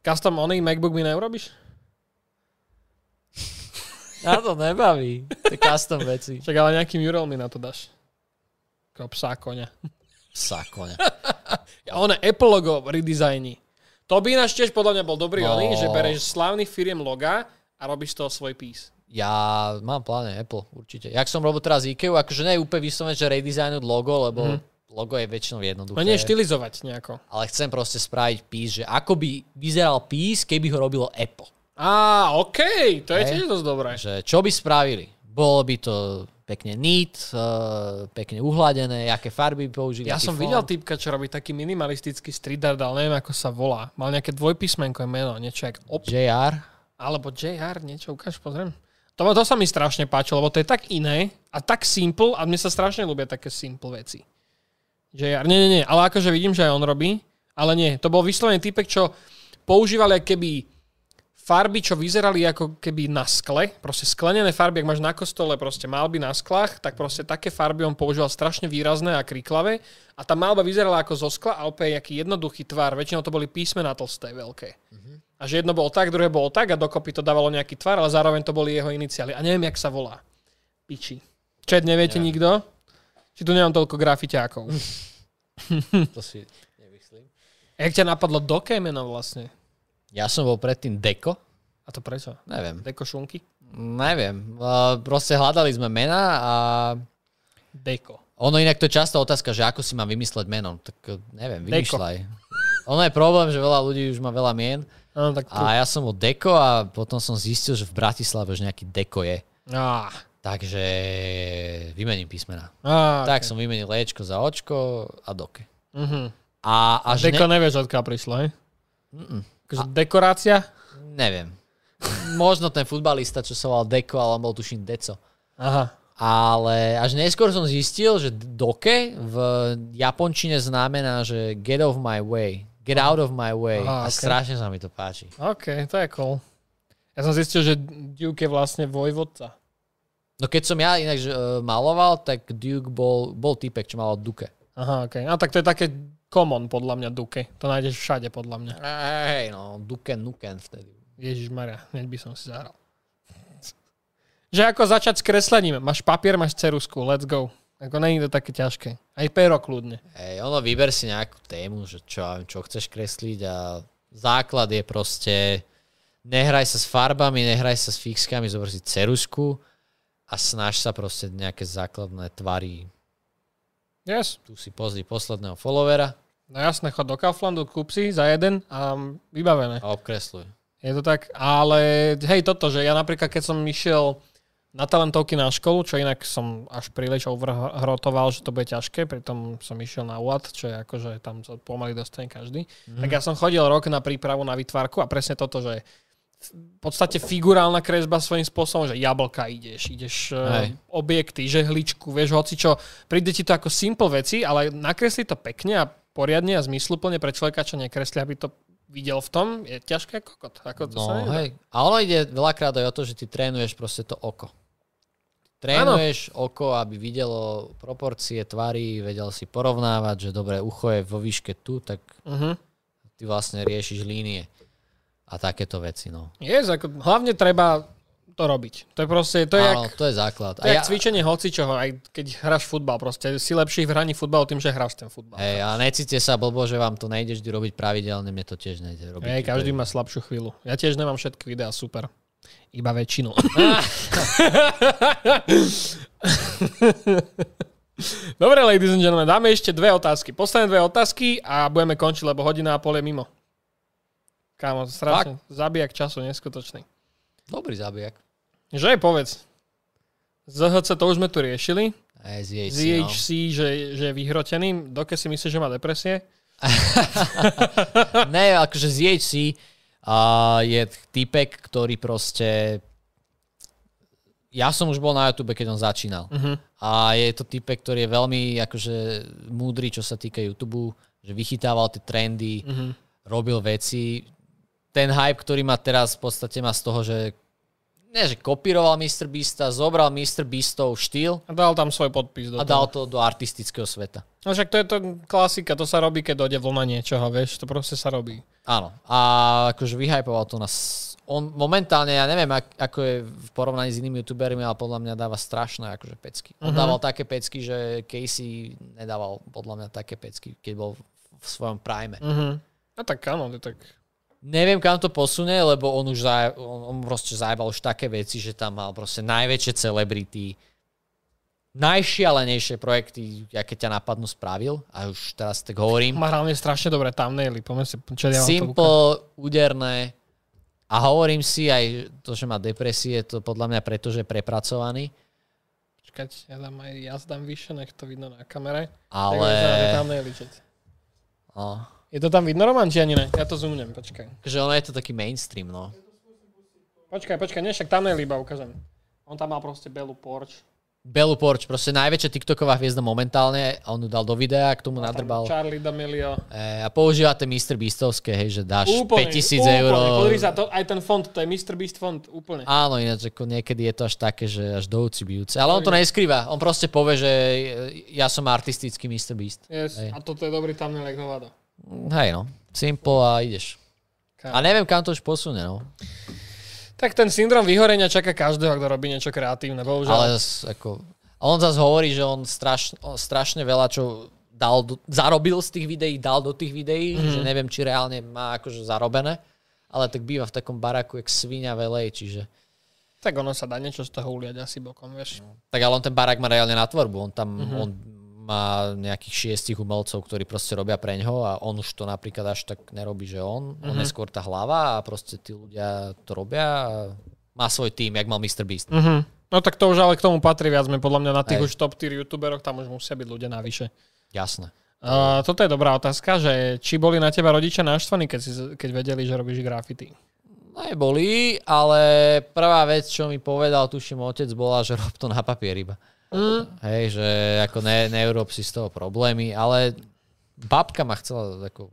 Custom oný MacBook mi neurobiš? Ja to nebaví. To je custom veci. Však ale nejakým mural mi na to dáš. Ako psa koňa. Psa koňa. Ono Apple logo redesigní. To by ináč tiež podľa mňa bol dobrý oný, že bereš slávnych firiem loga a robíš z toho svoj piece. Ja mám pláne Apple, určite. Jak som robil teraz IKEA, akože nie je úplne vyslovene, že redesignúť logo, lebo logo je väčšinou jednoduché. No nie štylizovať nejako. Ale chcem proste spraviť piece, že ako by vyzeral piece, keby ho robilo Apple. Á, okej, to je tiež dosť dobré. Že čo by spravili? Bolo by to pekne neat, pekne uhladené, aké farby použili. Ja som videl typka, čo robí taký minimalistický street art, ale neviem, ako sa volá. Mal nejaké dvojpísmenko meno, niečo jak JR. Alebo JR, niečo, ukáž, pozriem. To sa mi strašne páčilo, lebo to je tak iné a tak simple a mne sa strašne ľúbia také simple veci. JR, nie, ale akože vidím, že aj on robí, ale nie. To bol vyslovene typek, čo používali keby farby, čo vyzerali ako keby na skle, proste sklenené farby, ak máš na kostole, proste malby na sklách, tak proste také farby on používal strašne výrazné a kriklavé a tá malba vyzerala ako zo skla a opäť jaký jednoduchý tvar, väčšinou to boli písmená tlsté veľké. Mm-hmm. A že jedno bolo tak, druhé bolo tak a dokopy to dávalo nejaký tvar, ale zároveň to boli jeho iniciály. A neviem, jak sa volá. Piči. Čet, neviete nikto? Či tu nemám toľko grafitiákov? To si nevyslím. Jak ťa napadlo Doke meno vlastne? Ja som bol predtým Deko. A to prečo? Neviem. Deko šunky? Neviem. Proste hľadali sme mená a... Deko. Ono inak to je častá otázka, že ako si mám vymysleť meno. Tak neviem, vymýšľaj. Ono je problém, že veľa ľudí už má veľa mien. No, tak a ja som bol Deko a potom som zistil, že v Bratislave už nejaký Deko je. Takže vymením písmena. Tak som vymenil Ečko za Očko a Doke. Uh-huh. A Deko nevieš, odkiaľ prišlo, hej? Dekorácia? Neviem. Možno ten futbalista, čo sa volal Deko, ale bol tuším Deco. Aha. Ale až neskôr som zistil, že Doke v japončine znamená, že get off my way. Get out of my way. Aha, a strašne sa mi to páči. OK, to je cool. Ja som zistil, že Duke je vlastne vojvodca. No keď som ja inak maloval, tak Duke bol týpek, čo malo Duke. Aha, OK. A tak to je také... Common, podľa mňa, Duke. To nájdeš všade, podľa mňa. Hej, no, Duke, Nuken vtedy. Ježišmaria, hneď by som si zahral. Že ako začať s kreslením. Máš papier, máš ceruzku, let's go. Ako není to také ťažké. Aj pero kľudne. Hej, ono, vyber si nejakú tému, že čo chceš kresliť a základ je proste nehraj sa s farbami, nehraj sa s fixkami, zober si ceruzku a snaž sa proste nejaké základné tvary. Yes. Tu si pozri posledného followera. No jasné, chod do Kauflandu, kúp si za jeden a vybavené. A obkresluj. Je to tak, ale hej, toto, že ja napríklad, keď som išiel na talentovky na školu, čo inak som až príliš overhrotoval, že to bude ťažké, pritom som išiel na UAT, čo je akože tam pomaly dostane každý. Mm-hmm. Tak ja som chodil rok na prípravu na výtvarku a presne toto, že v podstate figurálna kresba svojím spôsobom, že jablka ideš objekty, žehličku, vieš, hocičo. Príde ti to ako simple veci, ale nakresli to pekne a poriadne a zmysluplne pre človeka, čo nekresli, aby to videl v tom, je ťažké kokot. Ako to sa nedá. Hej. A ono ide veľakrát aj o to, že ty trénuješ proste to oko. Trénuješ oko, aby videlo proporcie tvary, vedel si porovnávať, že dobré ucho je vo výške tu, tak ty vlastne riešiš línie. A takéto veci, no. Hlavne treba to robiť. To je proste, to je základ. To je cvičenie hocičoho, aj keď hráš futbal. Proste si lepší v hraní futbalu tým, že hráš ten futbal. Hej, a necíte sa blbo, že vám to nejde vždy robiť pravidelne, mne to tiež nejde robiť. Hej, každý má slabšiu chvíľu. Ja tiež nemám všetky videá super. Iba väčšinu. Dobre, ladies and gentlemen, dáme ešte dve otázky. Posledné dve otázky a budeme končiť, lebo hodina a pol je mimo. Kámo, strašne. Zabijak času, neskutočný. Dobrý zabijak. Že povedz. ZHC, to už sme tu riešili. ZHC, no. že je vyhrotený. Doke si myslíš, že má depresie? Ne, akože ZHC je týpek, ktorý proste... Ja som už bol na YouTube, keď on začínal. Uh-huh. A je to týpek, ktorý je veľmi akože múdry, čo sa týka YouTube, že vychytával tie trendy, uh-huh. robil veci. Ten hype, ktorý má teraz, v podstate má z toho, že nie, že kopíroval Mr. Beasta, zobral Mr. Beastov štýl. A dal tam svoj podpis do toho. A dal to do artistického sveta. No však to je to klasika, to sa robí, keď dojde vlna niečoho, vieš, to proste sa robí. Áno, a akože vyhypoval to nás. On momentálne, ja neviem, ako je v porovnaní s inými youtubermi, ale podľa mňa dáva strašné akože pecky. On uh-huh. dával také pecky, že Casey nedával podľa mňa také pecky, keď bol v svojom prime. Uh-huh. A tak áno, to tak... Neviem, kam to posune, lebo on už on proste zajebal už také veci, že tam mal proste najväčšie celebrity, najšialenejšie projekty, aké ťa napadnú, spravil. A už teraz tak hovorím. Má hlavne strašne dobré thumbnaily. Simple, úderné. A hovorím si aj to, že má depresie, to podľa mňa preto, že je prepracovaný. Počkať, ja dám vyššie, nech to vidno na kamere. Ale... No. Je to tam vidno, Roman, či ani ne? Ja to zoomnem, počkaj. Že ono je to taký mainstream, no. Počkaj, nie, však tam nejlíba ukážem. On tam mal proste Belu Porč. Belu Porč, proste najväčšia TikToková hviezda momentálne, a on ju dal do videa, k tomu nadrbal. Charlie D'Amelio. A používate Mr. Beastovské, hej, že dáš 5000 €. Podri sa, to, aj ten fond, to je Mr. Beast fond, úplne. Áno, ináč ako niekedy je to až také, že až do úci bijúce. Ale on to neskrýva, on proste povie, že ja som artistický Mr. Beast. Yes, hej. A toto je dobrý thumbnail, jak hovado. Hej, no, simple a ideš. A neviem, kam to už posune, no. Tak ten syndrom vyhorenia čaká každého, kto robí niečo kreatívne, bohužiaľ. Ale ako, on zase hovorí, že on strašne veľa, čo zarobil z tých videí, dal do tých videí, že neviem, či reálne má akože zarobené, ale tak býva v takom baraku, jak svinia velej, čiže... Tak ono sa dá niečo z toho uliať asi bokom, vieš. No. Tak ale on ten barak má reálne na tvorbu, on má nejakých 6 umelcov, ktorí proste robia preňho a on už to napríklad až tak nerobí, že on je skôr tá hlava a proste tí ľudia to robia a má svoj tým, jak mal Mr. Beast. Uh-huh. No tak to už ale k tomu patrí viac, podľa mňa na tých už top tier youtuberoch tam už musia byť ľudia navyše. Jasné. Toto je dobrá otázka, že či boli na teba rodičia naštvaní, keď vedeli, že robíš graffiti? Neboli, ale prvá vec, čo mi povedal, tuším, otec, bola, že rob to na papier iba. Hej, že ako neurob si z toho problémy, ale babka ma chcela ako...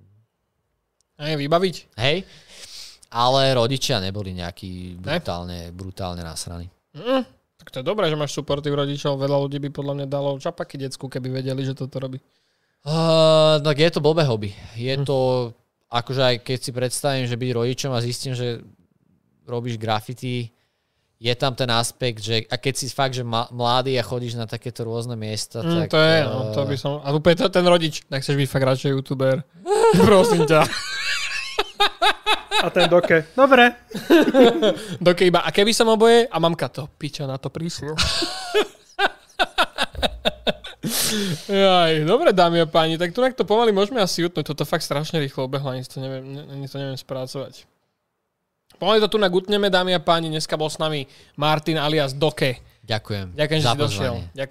Hej, vybaviť. Hej, ale rodičia neboli nejakí brutálne nasraní. Tak to je dobré, že máš supporty rodičov, veľa ľudí by podľa mňa dalo čapaky decku, keby vedeli, že toto robí. Tak je to blbé hobby. Je to, akože aj keď si predstavím, že byť rodičom a zistím, že robíš graffiti, je tam ten aspekt, že a keď si fakt, že mladý a chodíš na takéto rôzne miesta, tak... To je, no, to by som... A úplne ten rodič, nechceš byť fakt radšej youtuber. Prosím ťa. A ten Doke. Dobre. Doke iba, a keby som oboje, a mamka to, piča, na to príslo. Jaj, dobre, dámy a páni, tak tu to pomaly môžeme asi utnúť. Toto fakt strašne rýchlo obehlo, ani to neviem spracovať. Pomaly to tu nagutneme, dámy a páni. Dneska bol s nami Martin alias Doke. Ďakujem. Ďakujem,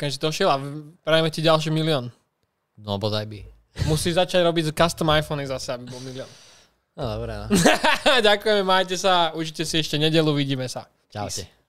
že si došiel a prajeme ti ďalší 1 000 000. No, bodaj by. Musíš začať robiť custom iPhone zase, aby bol 1 000 000. No, dobré. No. Ďakujeme, majte sa, užite si ešte nedelu, vidíme sa. Čaute.